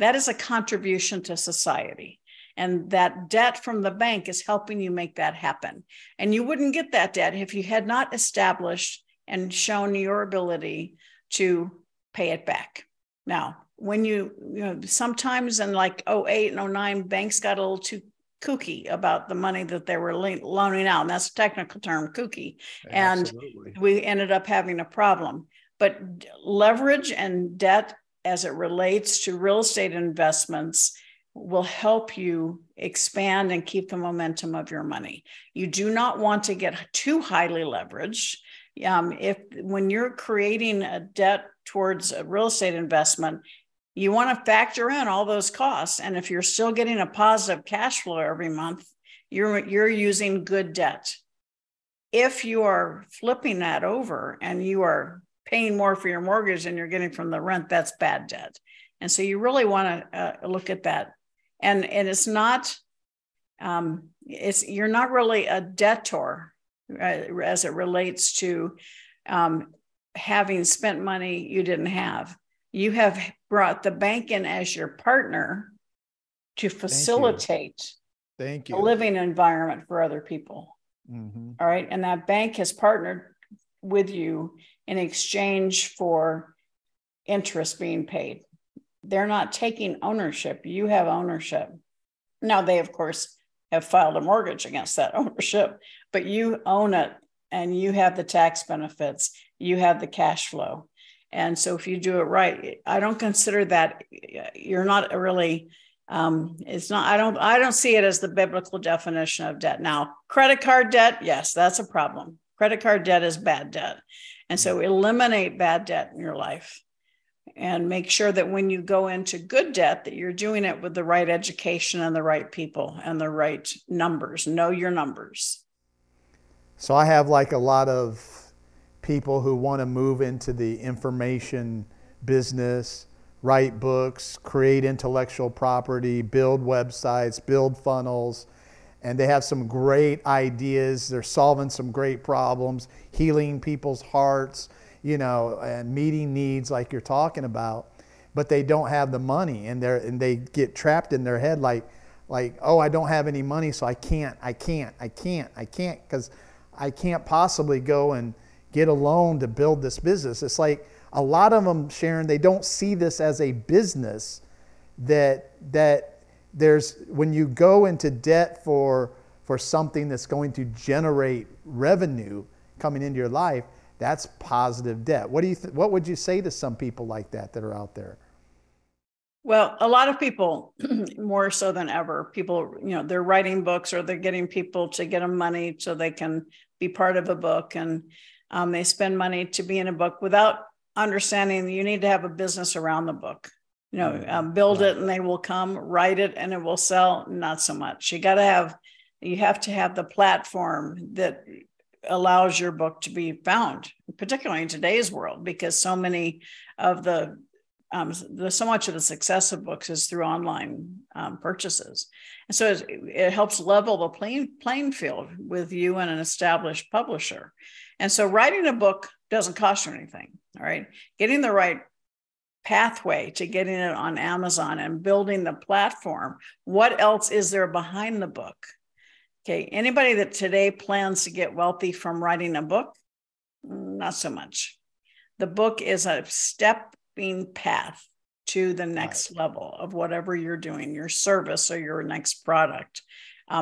That is a contribution to society. And that debt from the bank is helping you make that happen. And you wouldn't get that debt if you had not established and shown your ability to pay it back. Now, when you know, sometimes in like 08 and 09, banks got a little too kooky about the money that they were loaning out. And that's a technical term, kooky. Absolutely. And we ended up having a problem. But leverage and debt as it relates to real estate investments will help you expand and keep the momentum of your money. You do not want to get too highly leveraged. When you're creating a debt towards a real estate investment, you want to factor in all those costs. And if you're still getting a positive cash flow every month, you're using good debt. If you are flipping that over and you are paying more for your mortgage than you're getting from the rent, that's bad debt. And so you really want to look at that. And it's not, you're not really a debtor as it relates to having spent money you didn't have. You have brought the bank in as your partner to facilitate a living environment for other people. Mm-hmm. All right. And that bank has partnered with you in exchange for interest being paid. They're not taking ownership. You have ownership. Now, they, of course, have filed a mortgage against that ownership, but you own it and you have the tax benefits. You have the cash flow. And so if you do it right, I don't consider that you're not really, I don't see it as the biblical definition of debt. Now, credit card debt, yes, that's a problem. Credit card debt is bad debt. And so eliminate bad debt in your life. And make sure that when you go into good debt, that you're doing it with the right education and the right people and the right numbers. Know your numbers. So I have like a lot of people who want to move into the information business write books, create intellectual property, build websites, build funnels, and they have some great ideas. They're solving some great problems, healing people's hearts, you know, and meeting needs like you're talking about, but they don't have the money, and they get trapped in their head like, oh, I don't have any money, so I can't, because I can't possibly go and get a loan to build this business. It's like a lot of them, Sharon, they don't see this as a business, that there's, when you go into debt for something that's going to generate revenue coming into your life, that's positive debt. What would you say to some people like that are out there? Well, a lot of people, more so than ever, people, you know, they're writing books, or they're getting people to get them money so they can be part of a book, and they spend money to be in a book without understanding that you need to have a business around the book. You know, build it and they will come, write it and it will sell. Not so much. You have to have the platform that allows your book to be found, particularly in today's world, because so many of so much of the success of books is through online purchases. And so it helps level the playing field with you and an established publisher. And so writing a book doesn't cost you anything, all right? Getting the right pathway to getting it on Amazon and building the platform. What else is there behind the book? Okay, anybody that today plans to get wealthy from writing a book, not so much. The book is a step being path to the next level of whatever you're doing, your service or your next product,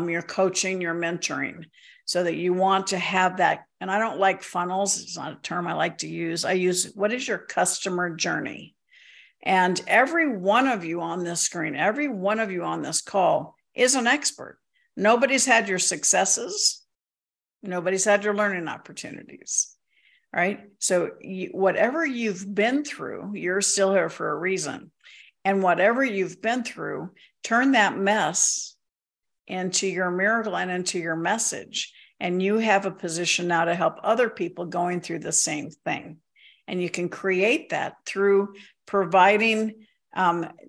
your coaching, your mentoring, so that you want to have that. And I don't like funnels. It's not a term I like to use. I use, what is your customer journey? And every one of you on this screen, every one of you on this call is an expert. Nobody's had your successes. Nobody's had your learning opportunities. All right. So whatever you've been through, you're still here for a reason. And whatever you've been through, turn that mess into your miracle and into your message. And you have a position now to help other people going through the same thing. And you can create that through providing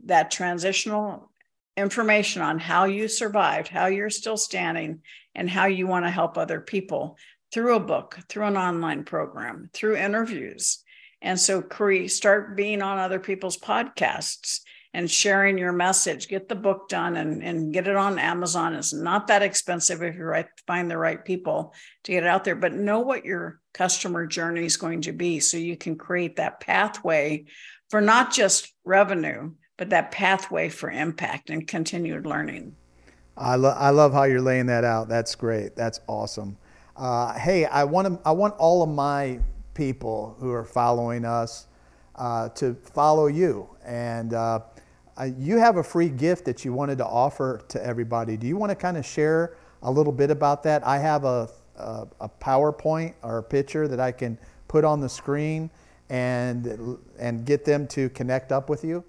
that transitional information on how you survived, how you're still standing, and how you want to help other people, through a book, through an online program, through interviews. And so start being on other people's podcasts and sharing your message. Get the book done and get it on Amazon. It's not that expensive if you find the right people to get it out there, but know what your customer journey is going to be so you can create that pathway for not just revenue, but that pathway for impact and continued learning. I love how you're laying that out. That's great. That's awesome. Hey, I want all of my people who are following us to follow you. And you have a free gift that you wanted to offer to everybody. Do you want to kind of share a little bit about that? I have a PowerPoint or a picture that I can put on the screen and get them to connect up with you.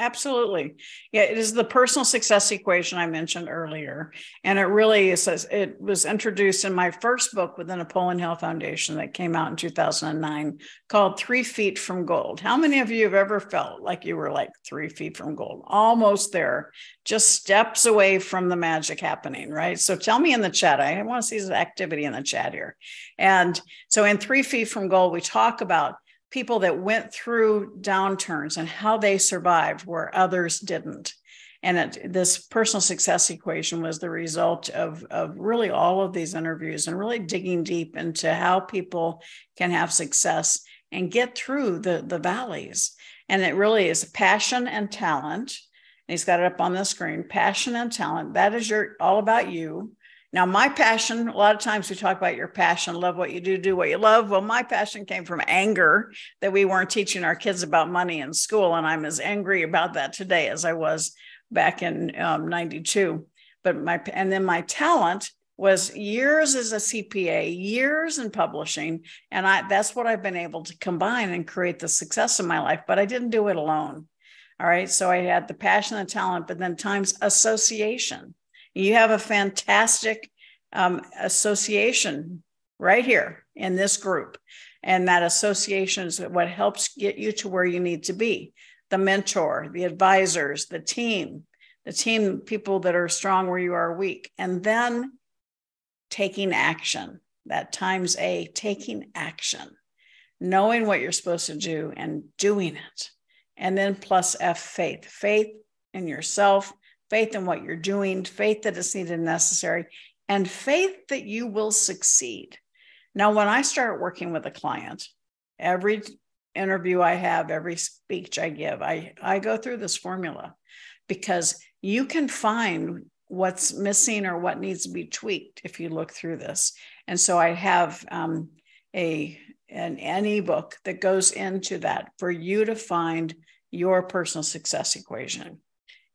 Absolutely. Yeah, it is the personal success equation I mentioned earlier. And it really is, it was introduced in my first book with the Napoleon Hill Foundation that came out in 2009, called 3 Feet from Gold. How many of you have ever felt like you were like 3 feet from gold? Almost there, just steps away from the magic happening, right? So tell me in the chat. I want to see some activity in the chat here. And so in 3 Feet from Gold, we talk about people that went through downturns and how they survived where others didn't. And this personal success equation was the result of really all of these interviews and really digging deep into how people can have success and get through the valleys. And it really is passion and talent. And he's got it up on the screen, passion and talent. That is all about you. Now, my passion, a lot of times we talk about your passion, love what you do what you love. Well, my passion came from anger that we weren't teaching our kids about money in school. And I'm as angry about that today as I was back in 92. And then my talent was years as a CPA, years in publishing. And that's what I've been able to combine and create the success in my life, but I didn't do it alone. All right. So I had the passion and talent, but then times association. You have a fantastic association right here in this group. And that association is what helps get you to where you need to be. the mentor, the advisors, the team, people that are strong where you are weak, and then taking action. That times A, taking action, knowing what you're supposed to do and doing it. And then plus F, faith, faith in yourself, faith in what you're doing, faith that it's needed and necessary, and faith that you will succeed. Now, when I start working with a client, every interview I have, every speech I give, I go through this formula, because you can find what's missing or what needs to be tweaked if you look through this. And so I have an ebook that goes into that for you to find your personal success equation.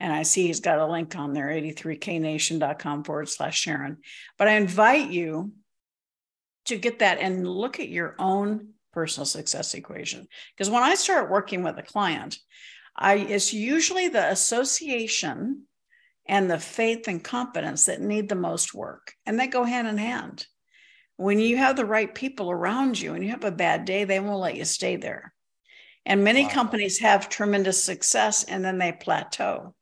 And I see he's got a link on there, 83knation.com/Sharon. But I invite you to get that and look at your own personal success equation. Because when I start working with a client, it's usually the association and the faith and competence that need the most work. And they go hand in hand. When you have the right people around you and you have a bad day, they won't let you stay there. And many Wow. companies have tremendous success and then they plateau.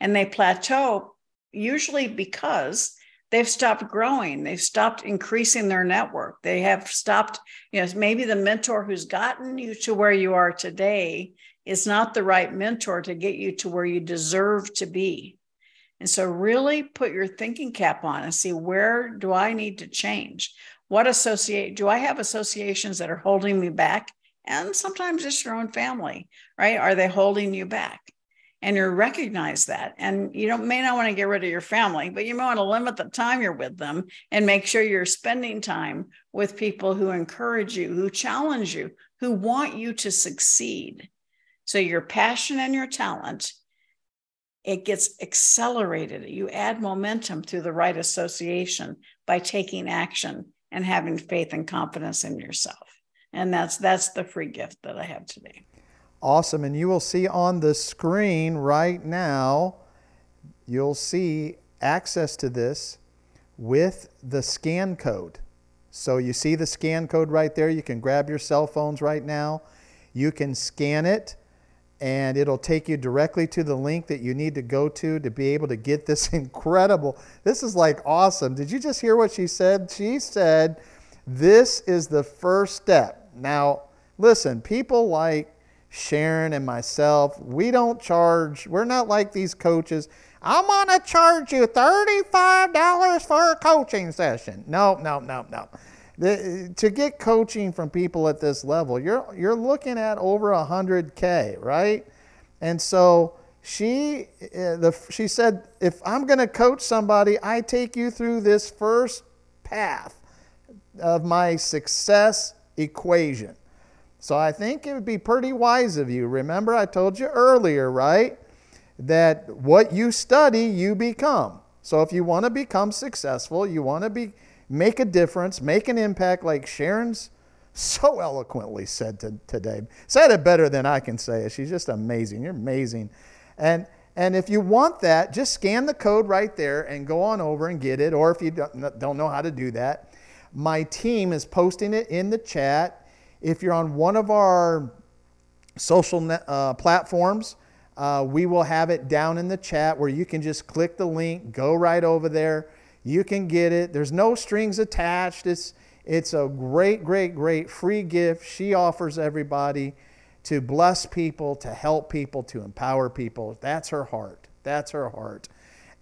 And they plateau usually because they've stopped growing. They've stopped increasing their network. They have stopped, maybe the mentor who's gotten you to where you are today is not the right mentor to get you to where you deserve to be. And so really put your thinking cap on and see, where do I need to change? Do I have associations that are holding me back? And sometimes it's your own family, right? Are they holding you back? And you recognize that. And you may not want to get rid of your family, but you may want to limit the time you're with them and make sure you're spending time with people who encourage you, who challenge you, who want you to succeed. So your passion and your talent, it gets accelerated. You add momentum through the right association by taking action and having faith and confidence in yourself. And that's the free gift that I have today. Awesome. And you will see on the screen right now, you'll see access to this with the scan code. So you see the scan code right there. You can grab your cell phones right now. You can scan it, and it'll take you directly to the link that you need to go to be able to get this incredible. This is like awesome. Did you just hear what she said? She said, this is the first step. Now, listen, people like Sharon and myself, we don't charge. We're not like these coaches. I'm going to charge you $35 for a coaching session. No. To get coaching from people at this level, you're looking at over $100K, right? And so she said, if I'm going to coach somebody, I take you through this first path of my success equation. So I think it would be pretty wise of you. Remember, I told you earlier, right, that what you study, you become. So if you want to become successful, you want to make a difference, make an impact, like Sharon's so eloquently said today. Said it better than I can say it. She's just amazing. You're amazing. And if you want that, just scan the code right there and go on over and get it. Or if you don't know how to do that, my team is posting it in the chat. If you're on one of our social platforms, we will have it down in the chat where you can just click the link, go right over there. You can get it. There's no strings attached. It's a great, great, great free gift she offers everybody to bless people, to help people, to empower people. That's her heart. That's her heart.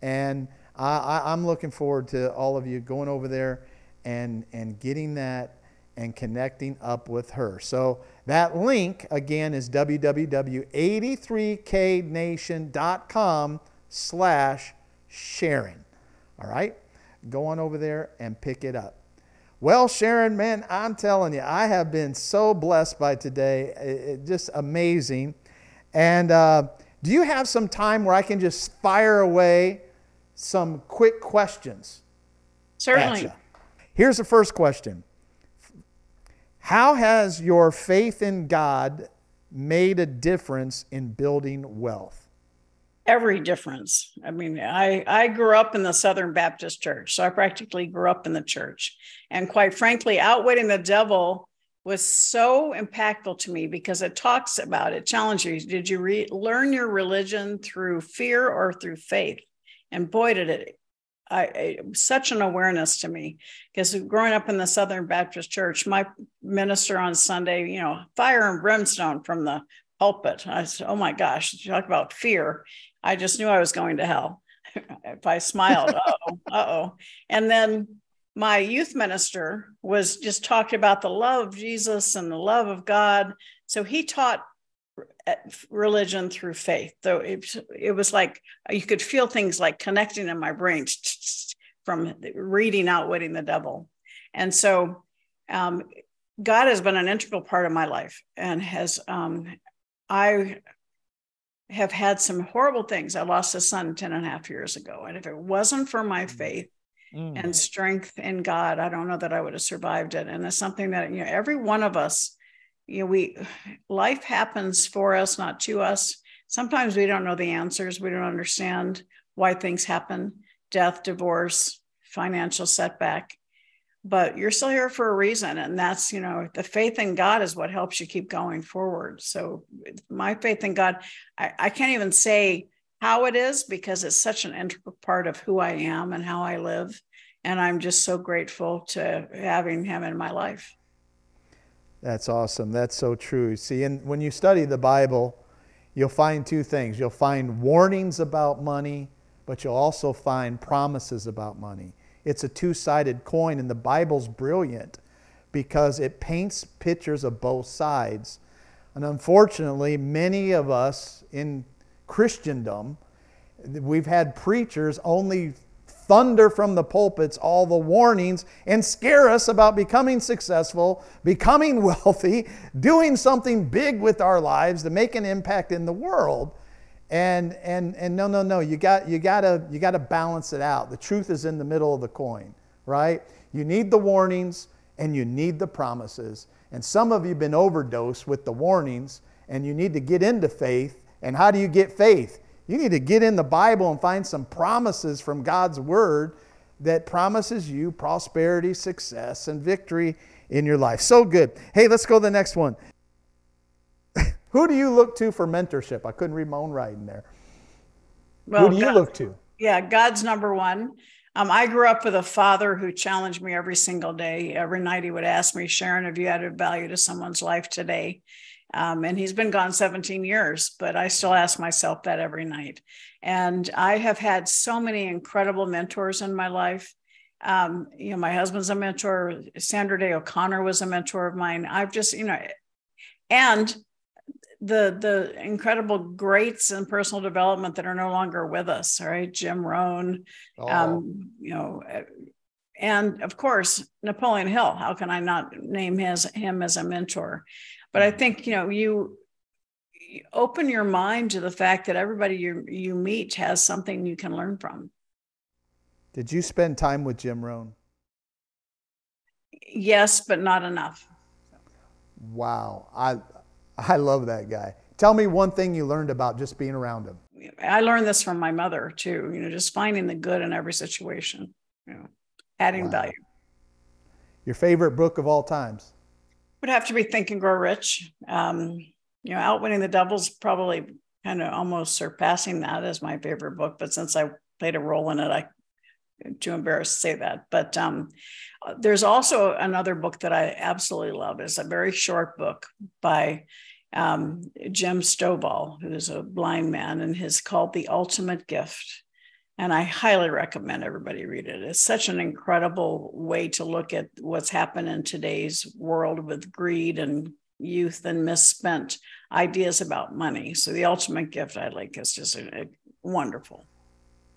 And I'm looking forward to all of you going over there and getting that and connecting up with her. So that link, again, is www.83knation.com/Sharon. All right? Go on over there and pick it up. Well, Sharon, man, I'm telling you, I have been so blessed by today. It's just amazing. And do you have some time where I can just fire away some quick questions? Certainly. Here's the first question. How has your faith in God made a difference in building wealth? Every difference. I mean, I grew up in the Southern Baptist Church, so I practically grew up in the church. And quite frankly, Outwitting the Devil was so impactful to me because it talks about it, challenges. Did you learn your religion through fear or through faith? And boy, did it, such an awareness to me, because growing up in the Southern Baptist Church, my minister on Sunday, you know, fire and brimstone from the pulpit. I said, oh my gosh, you talk about fear. I just knew I was going to hell. If I smiled, And then my youth minister was just talking about the love of Jesus and the love of God. So he taught religion through faith. So it was like, you could feel things like connecting in my brain from reading Outwitting the Devil. And so God has been an integral part of my life, and has, I have had some horrible things. I lost a son 10 and a half years ago. And if it wasn't for my faith and strength in God, I don't know that I would have survived it. And it's something that, you know, every one of us, you know, life happens for us, not to us. Sometimes we don't know the answers. We don't understand why things happen, death, divorce, financial setback, but you're still here for a reason. And that's, you know, the faith in God is what helps you keep going forward. So my faith in God, I can't even say how it is, because it's such an integral part of who I am and how I live. And I'm just so grateful to having him in my life. That's awesome. That's so true. See, and when you study the Bible, you'll find two things. You'll find warnings about money, but you'll also find promises about money. It's a two-sided coin, and the Bible's brilliant because it paints pictures of both sides. And unfortunately, many of us in Christendom, we've had preachers only thunder from the pulpits all the warnings and scare us about becoming successful, becoming wealthy, doing something big with our lives to make an impact in the world. And no, you gotta balance it out. The truth is in the middle of the coin, right? You need the warnings and you need the promises. And some of you have been overdosed with the warnings, and you need to get into faith. And how do you get faith? You need to get in the Bible and find some promises from God's word that promises you prosperity, success, and victory in your life. So good. Hey, let's go to the next one. Who do you look to for mentorship? I couldn't read my own writing there. Well, who do you look to? Yeah, God's number one. I grew up with a father who challenged me every single day. Every night he would ask me, Sharon, have you added value to someone's life today? And he's been gone 17 years, but I still ask myself that every night. And I have had so many incredible mentors in my life. You know, my husband's a mentor. Sandra Day O'Connor was a mentor of mine. I've just, you know, and the incredible greats in personal development that are no longer with us, right? Jim Rohn, you know, and of course, Napoleon Hill. How can I not name him as a mentor? But I think, you know, you open your mind to the fact that everybody you meet has something you can learn from. Did you spend time with Jim Rohn? Yes, but not enough. Wow. I love that guy. Tell me one thing you learned about just being around him. I learned this from my mother too, you know, just finding the good in every situation, you know, adding value. Your favorite book of all times? Would have to be Think and Grow Rich. You know, Outwitting the Devil's probably kind of almost surpassing that as my favorite book, but since I played a role in it, I'm too embarrassed to say that. But there's also another book that I absolutely love. It's a very short book by Jim Stovall, who's a blind man, and it's called The Ultimate Gift. And I highly recommend everybody read it. It's such an incredible way to look at what's happened in today's world with greed and youth and misspent ideas about money. So The Ultimate Gift, I like, is just wonderful.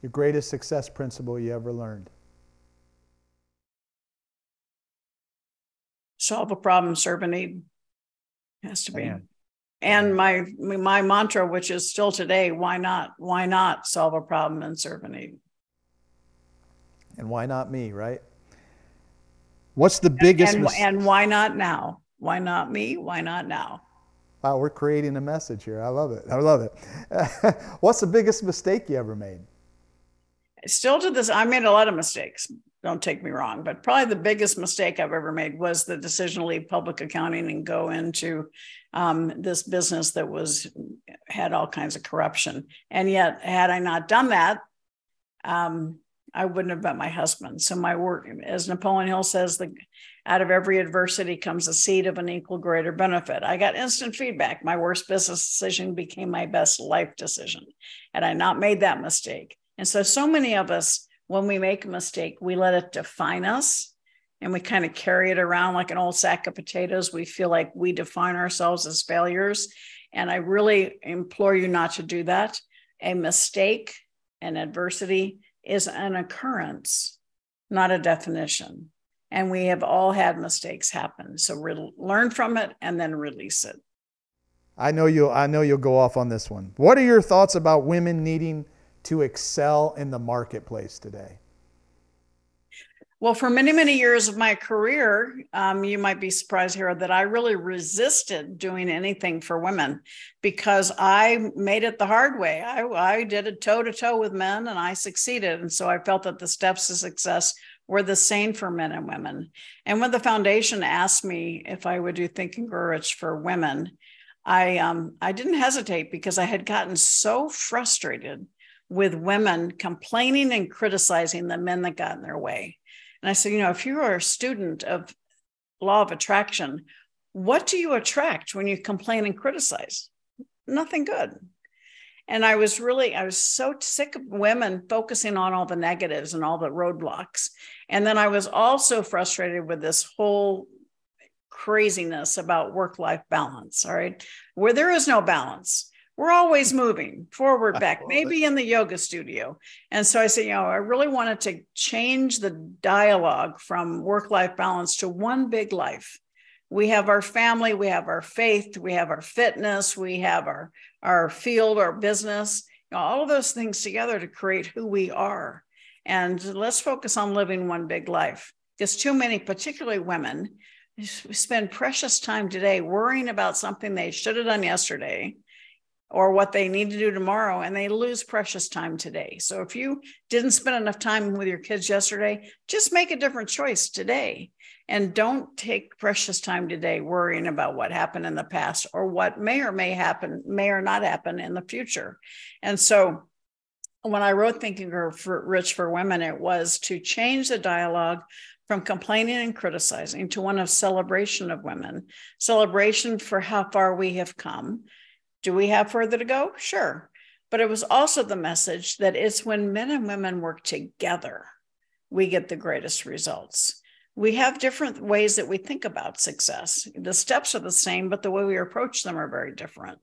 Your greatest success principle you ever learned? Solve a problem, serve a need. Has to be. Man. And my mantra, which is still today, why not solve a problem and serve a need? And why not me, right? What's the biggest mistake? And why not now? Why not me? Why not now? Wow, we're creating a message here. I love it. I love it. What's the biggest mistake you ever made? Still to this, I made a lot of mistakes, Don't take me wrong, but probably the biggest mistake I've ever made was the decision to leave public accounting and go into this business that had all kinds of corruption. And yet, had I not done that, I wouldn't have met my husband. So my work, as Napoleon Hill says, out of every adversity comes a seed of an equal greater benefit. I got instant feedback. My worst business decision became my best life decision. Had I not made that mistake. And so many of us, when we make a mistake, we let it define us and we kind of carry it around like an old sack of potatoes. We feel like we define ourselves as failures. And I really implore you not to do that. A mistake and adversity is an occurrence, not a definition. And we have all had mistakes happen. So learn from it and then release it. I know you'll go off on this one. What are your thoughts about women needing to excel in the marketplace today? Well, for many, many years of my career, you might be surprised here that I really resisted doing anything for women because I made it the hard way. I did it toe-to-toe with men and I succeeded. And so I felt that the steps to success were the same for men and women. And when the foundation asked me if I would do Think and Grow Rich for Women, I didn't hesitate because I had gotten so frustrated with women complaining and criticizing the men that got in their way. And I said, if you are a student of law of attraction, what do you attract when you complain and criticize? Nothing good. And I was so sick of women focusing on all the negatives and all the roadblocks. And then I was also frustrated with this whole craziness about work-life balance, all right? Where there is no balance. We're always moving forward, back, maybe in the yoga studio. And so I said, I really wanted to change the dialogue from work-life balance to one big life. We have our family, we have our faith, we have our fitness, we have our field, our business, all of those things together to create who we are. And let's focus on living one big life because too many, particularly women, spend precious time today worrying about something they should have done yesterday or what they need to do tomorrow, and they lose precious time today. So if you didn't spend enough time with your kids yesterday, just make a different choice today. And don't take precious time today worrying about what happened in the past or what may or not happen in the future. And so when I wrote Think and Grow Rich for Women, it was to change the dialogue from complaining and criticizing to one of celebration of women, celebration for how far we have come. Do we have further to go? Sure. But it was also the message that it's when men and women work together, we get the greatest results. We have different ways that we think about success. The steps are the same, but the way we approach them are very different.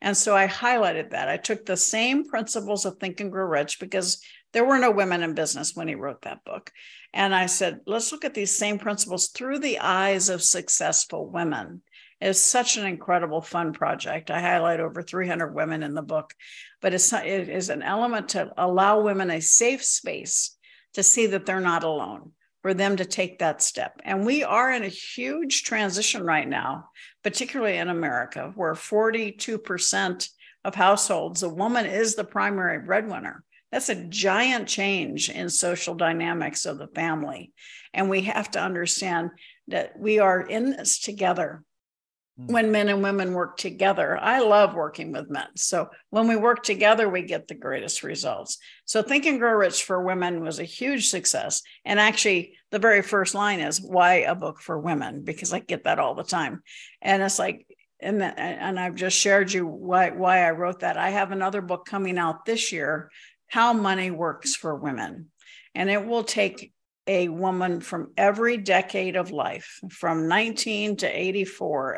And so I highlighted that. I took the same principles of Think and Grow Rich because there were no women in business when he wrote that book. And I said, let's look at these same principles through the eyes of successful women. It's such an incredible, fun project. I highlight over 300 women in the book, but it is an element to allow women a safe space to see that they're not alone, for them to take that step. And we are in a huge transition right now, particularly in America, where 42% of households, a woman is the primary breadwinner. That's a giant change in social dynamics of the family. And we have to understand that we are in this together. When men and women work together, I love working with men. So when we work together, we get the greatest results. So Think and Grow Rich for Women was a huge success. And actually, the very first line is, why a book for women? Because I get that all the time. And it's like, and I've just shared you why I wrote that. I have another book coming out this year, How Money Works for Women. And it will take a woman from every decade of life, from 19 to 84,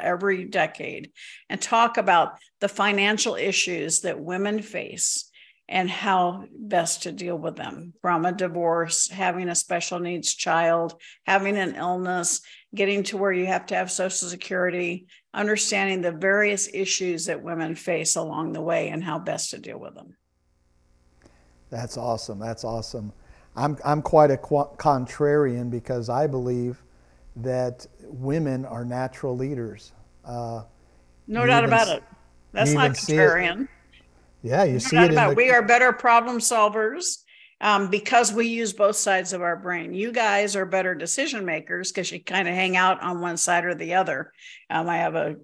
every decade, and talk about the financial issues that women face and how best to deal with them, from a divorce, having a special needs child, having an illness, getting to where you have to have Social Security, understanding the various issues that women face along the way and how best to deal with them. That's awesome. That's awesome. I'm quite a contrarian because I believe that women are natural leaders. No doubt about it. That's not contrarian. Yeah, you see it. We are better problem solvers. because we use both sides of our brain. You guys are better decision makers because you kind of hang out on one side or the other. I have a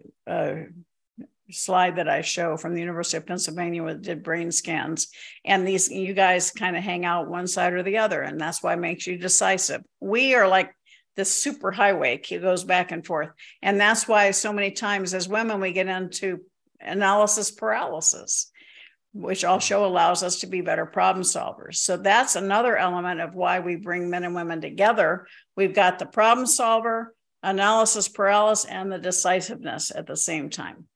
slide that I show from the University of Pennsylvania that did brain scans. And these, you guys kind of hang out one side or the other. And that's why it makes you decisive. We are like the super highway. It goes back and forth. And that's why so many times as women, we get into analysis paralysis, which also allows us to be better problem solvers. So that's another element of why we bring men and women together. We've got the problem solver, analysis paralysis, and the decisiveness at the same time.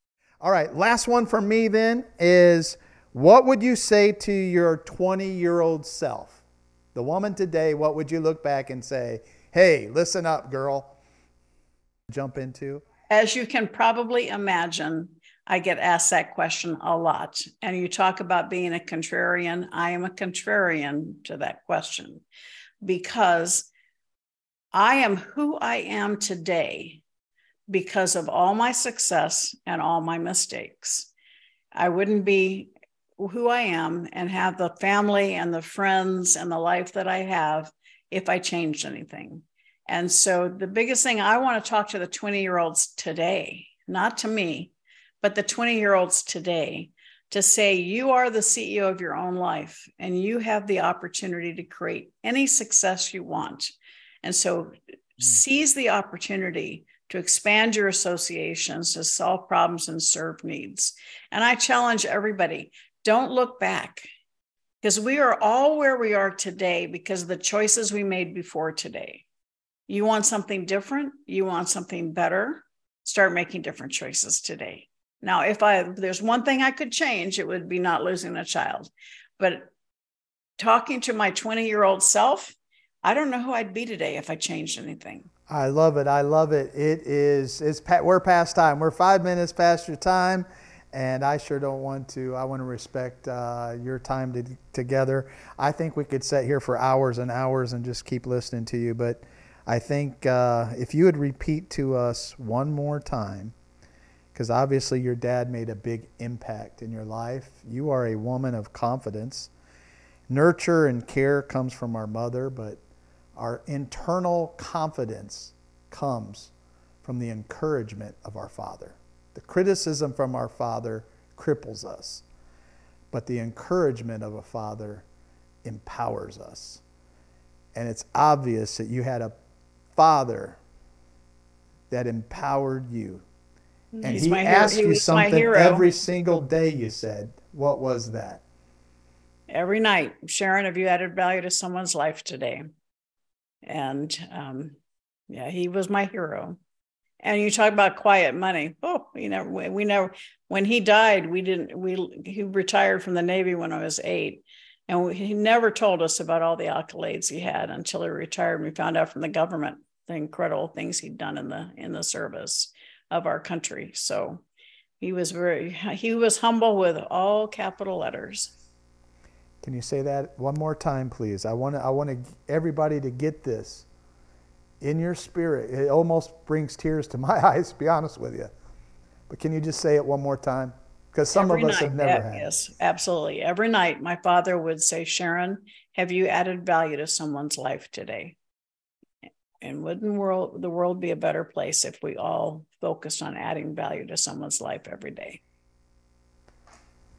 All right, last one from me then is, what would you say to your 20-year-old self? The woman today, what would you look back and say, hey, listen up, girl, jump into? As you can probably imagine, I get asked that question a lot. And you talk about being a contrarian. I am a contrarian to that question because I am who I am today because of all my success and all my mistakes. I wouldn't be who I am and have the family and the friends and the life that I have if I changed anything. And so the biggest thing I want to talk to the 20-year-olds today, not to me, but the 20-year-olds today, to say you are the CEO of your own life and you have the opportunity to create any success you want. And so seize the opportunity to expand your associations, to solve problems and serve needs. And I challenge everybody, don't look back, because we are all where we are today because of the choices we made before today. You want something different, you want something better, start making different choices today. Now, if there's one thing I could change, it would be not losing a child. But talking to my 20-year-old self, I don't know who I'd be today if I changed anything. I love it. I love it. We're past time. We're 5 minutes past your time, and I sure don't want to. I want to respect your time together. I think we could sit here for hours and hours and just keep listening to you. But I think if you would repeat to us one more time, because obviously your dad made a big impact in your life. You are a woman of confidence. Nurture and care comes from our mother, but our internal confidence comes from the encouragement of our father. The criticism from our father cripples us, but the encouragement of a father empowers us. And it's obvious that you had a father that empowered you. And he asked you something every single day, you said. What was that? Every night, Sharon, have you added value to someone's life today? And yeah, he was my hero. And you talk about quiet money. Oh, you know, we never, when he died, he retired from the Navy when I was 8. And he never told us about all the accolades he had until he retired. And we found out from the government the incredible things he'd done in the service of our country. So he was humble with all capital letters. Can you say that one more time, please? I want everybody to get this in your spirit. It almost brings tears to my eyes, to be honest with you. But can you just say it one more time? Because some of us have never had. Yes, absolutely. Every night, my father would say, Sharon, have you added value to someone's life today? And wouldn't the world be a better place if we all focused on adding value to someone's life every day?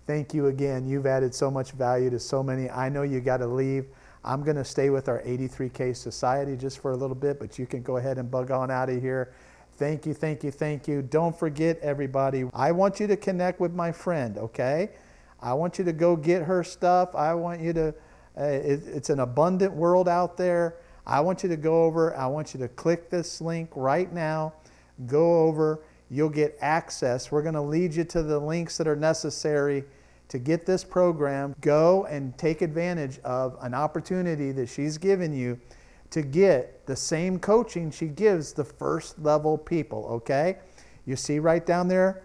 Thank you again. You've added so much value to so many. I know you got to leave. I'm going to stay with our 83K Society just for a little bit, but you can go ahead and bug on out of here. Thank you, thank you, thank you. Don't forget, everybody, I want you to connect with my friend, okay? I want you to go get her stuff. I want you to, it's an abundant world out there. I want you to go over. I want you to click this link right now. Go over. You'll get access. We're going to lead you to the links that are necessary to get this program. Go and take advantage of an opportunity that she's given you to get the same coaching she gives the first level people, okay? You see right down there,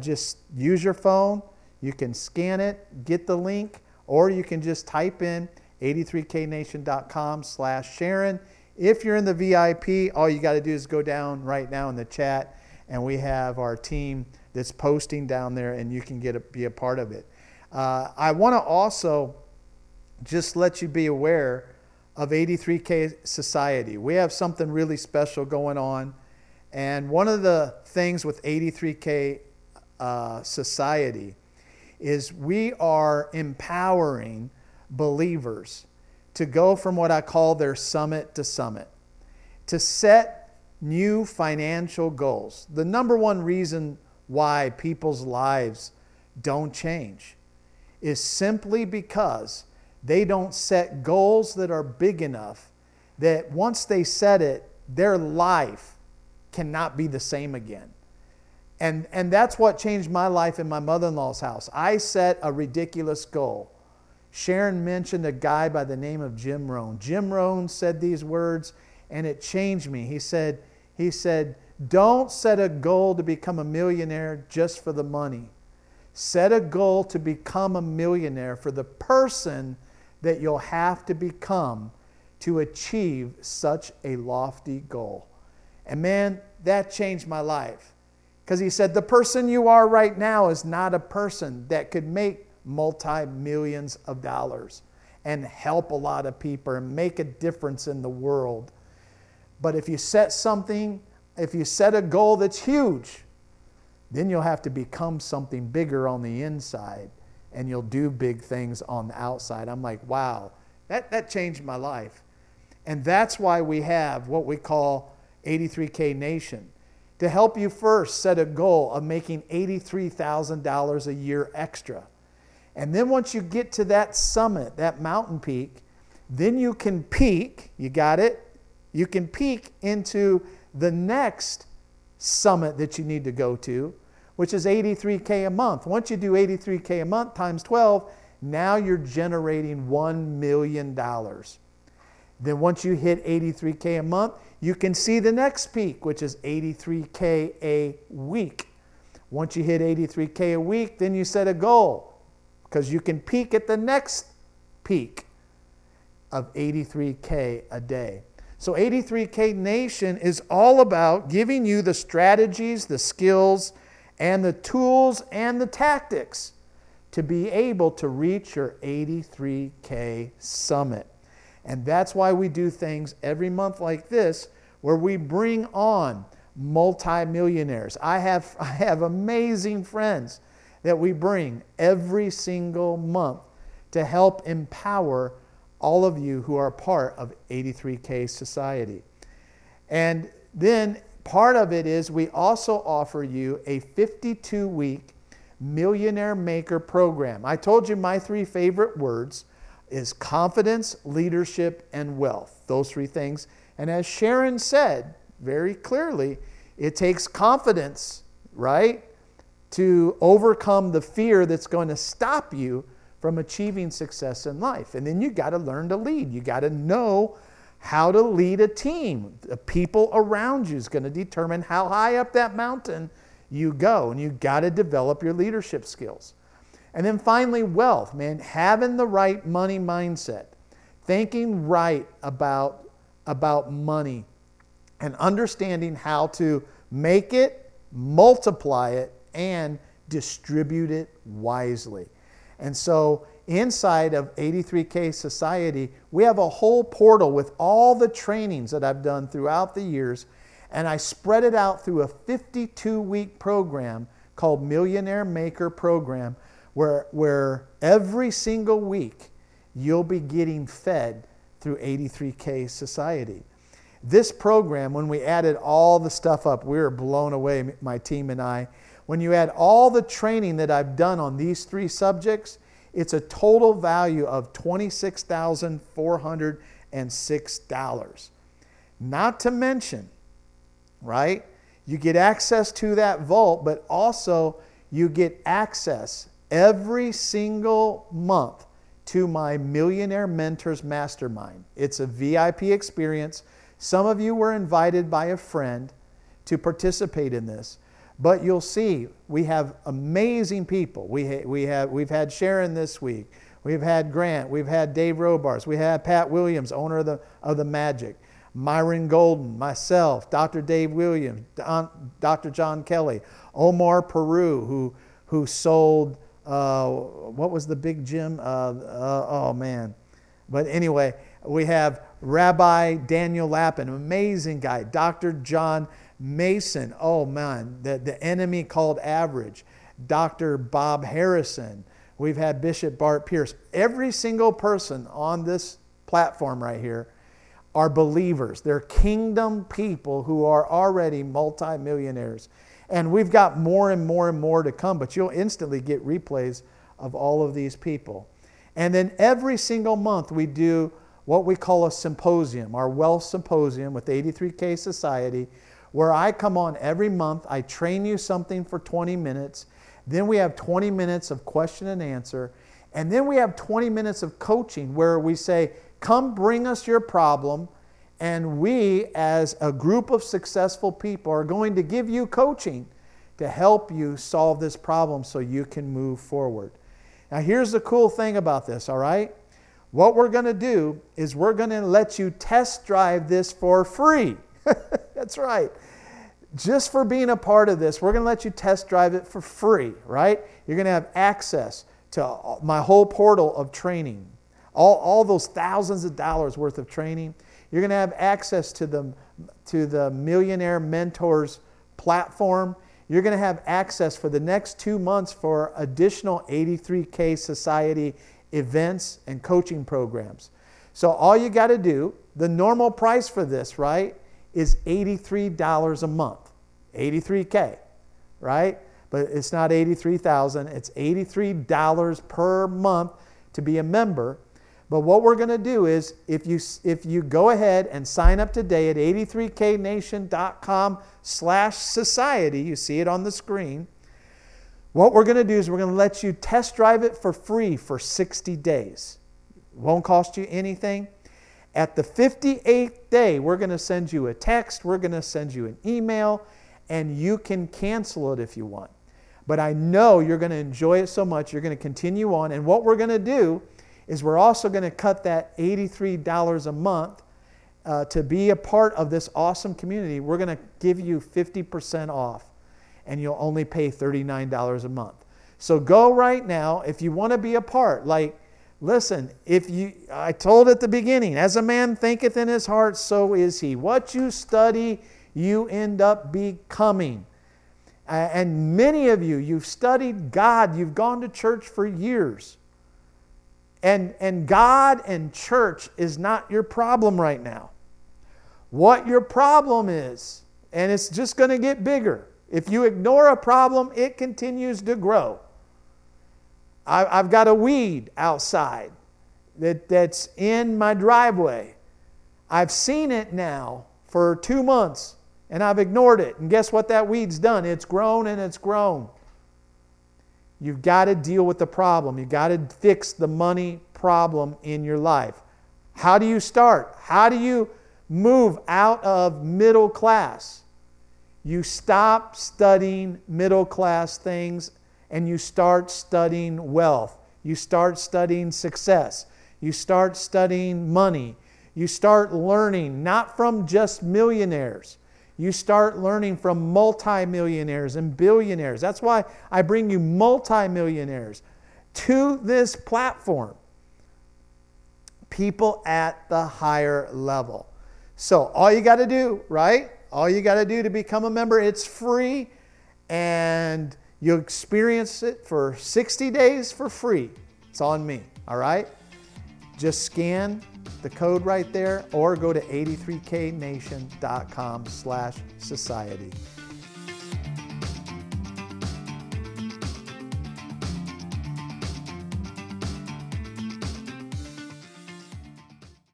just use your phone. You can scan it, get the link, or you can just type in 83knation.com/Sharon. If you're in the VIP, all you got to do is go down right now in the chat, and we have our team that's posting down there, and you can be a part of it. I want to also just let you be aware of 83K Society. We have something really special going on. And one of the things with 83K Society is we are empowering believers to go from what I call their summit to summit, to set new financial goals. The number one reason why people's lives don't change is simply because they don't set goals that are big enough that once they set it, their life cannot be the same again. And that's what changed my life in my mother-in-law's house. I set a ridiculous goal. Sharon mentioned a guy by the name of Jim Rohn. Jim Rohn said these words, and it changed me. He said, don't set a goal to become a millionaire just for the money. Set a goal to become a millionaire for the person that you'll have to become to achieve such a lofty goal. And man, that changed my life. Because he said, the person you are right now is not a person that could make multi-millions of dollars and help a lot of people and make a difference in the world. But if you set something, if you set a goal that's huge, then you'll have to become something bigger on the inside and you'll do big things on the outside. I'm like, wow, that changed my life. And that's why we have what we call 83K Nation, to help you first set a goal of making $83,000 a year extra. And then once you get to that summit, that mountain peak, then you can peak, you got it? You can peak into the next summit that you need to go to, which is 83K a month. Once you do 83K a month times 12, now you're generating $1 million. Then once you hit 83K a month, you can see the next peak, which is 83K a week. Once you hit 83K a week, then you set a goal because you can peak at the next peak of 83K a day. So 83K Nation is all about giving you the strategies, the skills, and the tools and the tactics to be able to reach your 83K summit. And that's why we do things every month like this, where we bring on multimillionaires. I have amazing friends that we bring every single month to help empower all of you who are part of 83K Society. And then part of it is we also offer you a 52-week Millionaire Maker program. I told you my three favorite words is confidence, leadership, and wealth, those three things. And as Sharon said very clearly, it takes confidence, right, to overcome the fear that's going to stop you from achieving success in life. And then you got to learn to lead. You got to know how to lead a team. The people around you is going to determine how high up that mountain you go, and you got to develop your leadership skills. And then finally, wealth, man, having the right money mindset, thinking right about money, and understanding how to make it, multiply it, and distribute it wisely. And so inside of 83K Society, we have a whole portal with all the trainings that I've done throughout the years, and I spread it out through a 52-week program called Millionaire Maker Program, where every single week you'll be getting fed through 83K Society. This program, when we added all the stuff up, we were blown away, my team and I. When you add all the training that I've done on these three subjects, it's a total value of $26,406. Not to mention, right, you get access to that vault, but also you get access every single month to my Millionaire Mentors Mastermind. It's a VIP experience. Some of you were invited by a friend to participate in this, but you'll see we have amazing people. We've had Sharon this week. We've had Grant. We've had Dave Robars. We had Pat Williams, owner of the Magic. Myron Golden, myself, Dr. Dave Williams, Dr. John Kelly, Omar Peru, who sold. What was the big gym? But anyway, we have Rabbi Daniel Lapp, an amazing guy. Dr. John Mason, oh man, the enemy called average. Dr. Bob Harrison. We've had Bishop Bart Pierce. Every single person on this platform right here are believers. They're kingdom people who are already multimillionaires. And we've got more and more and more to come, but you'll instantly get replays of all of these people. And then every single month we do what we call a symposium, our wealth symposium with 83K Society, where I come on every month, I train you something for 20 minutes, then we have 20 minutes of question and answer, and then we have 20 minutes of coaching where we say, come bring us your problem, and we as a group of successful people are going to give you coaching to help you solve this problem so you can move forward. Now here's the cool thing about this, all right? What we're going to do is we're going to let you test drive this for free. That's right. Just for being a part of this, we're going to let you test drive it for free, right? You're going to have access to my whole portal of training, all those thousands of dollars worth of training. You're going to have access to the Millionaire Mentors platform. You're going to have access for the next 2 months for additional 83K Society events and coaching programs. So all you got to do, the normal price for this, right, is $83 a month, 83K, right? But it's not 83,000, it's $83 per month to be a member. But what we're going to do is if you go ahead and sign up today at 83knation.com/society, you see it on the screen. What we're going to do is we're going to let you test drive it for free for 60 days. It won't cost you anything. At the 58th day, we're going to send you a text, we're going to send you an email, and you can cancel it if you want. But I know you're going to enjoy it so much, you're going to continue on. And what we're going to do is we're also going to cut that $83 a month to be a part of this awesome community. We're going to give you 50% off, and you'll only pay $39 a month. So go right now if you want to be a part. Like, listen, I told at the beginning, as a man thinketh in his heart, so is he. What you study, you end up becoming. And many of you, you've studied God, you've gone to church for years. And God and church is not your problem right now. What your problem is, and it's just going to get bigger. If you ignore a problem, it continues to grow. I've got a weed outside that's in my driveway. I've seen it now for 2 months, and I've ignored it. And guess what that weed's done? It's grown and it's grown. You've got to deal with the problem. You've got to fix the money problem in your life. How do you start? How do you move out of middle class? You stop studying middle class things and you start studying wealth. You start studying success. You start studying money. You start learning not from just millionaires. You start learning from multimillionaires and billionaires. That's why I bring you multimillionaires to this platform. People at the higher level. So all you got to do, right? All you got to do to become a member, it's free, and you'll experience it for 60 days for free. It's on me, all right? Just scan the code right there or go to 83knation.com/society.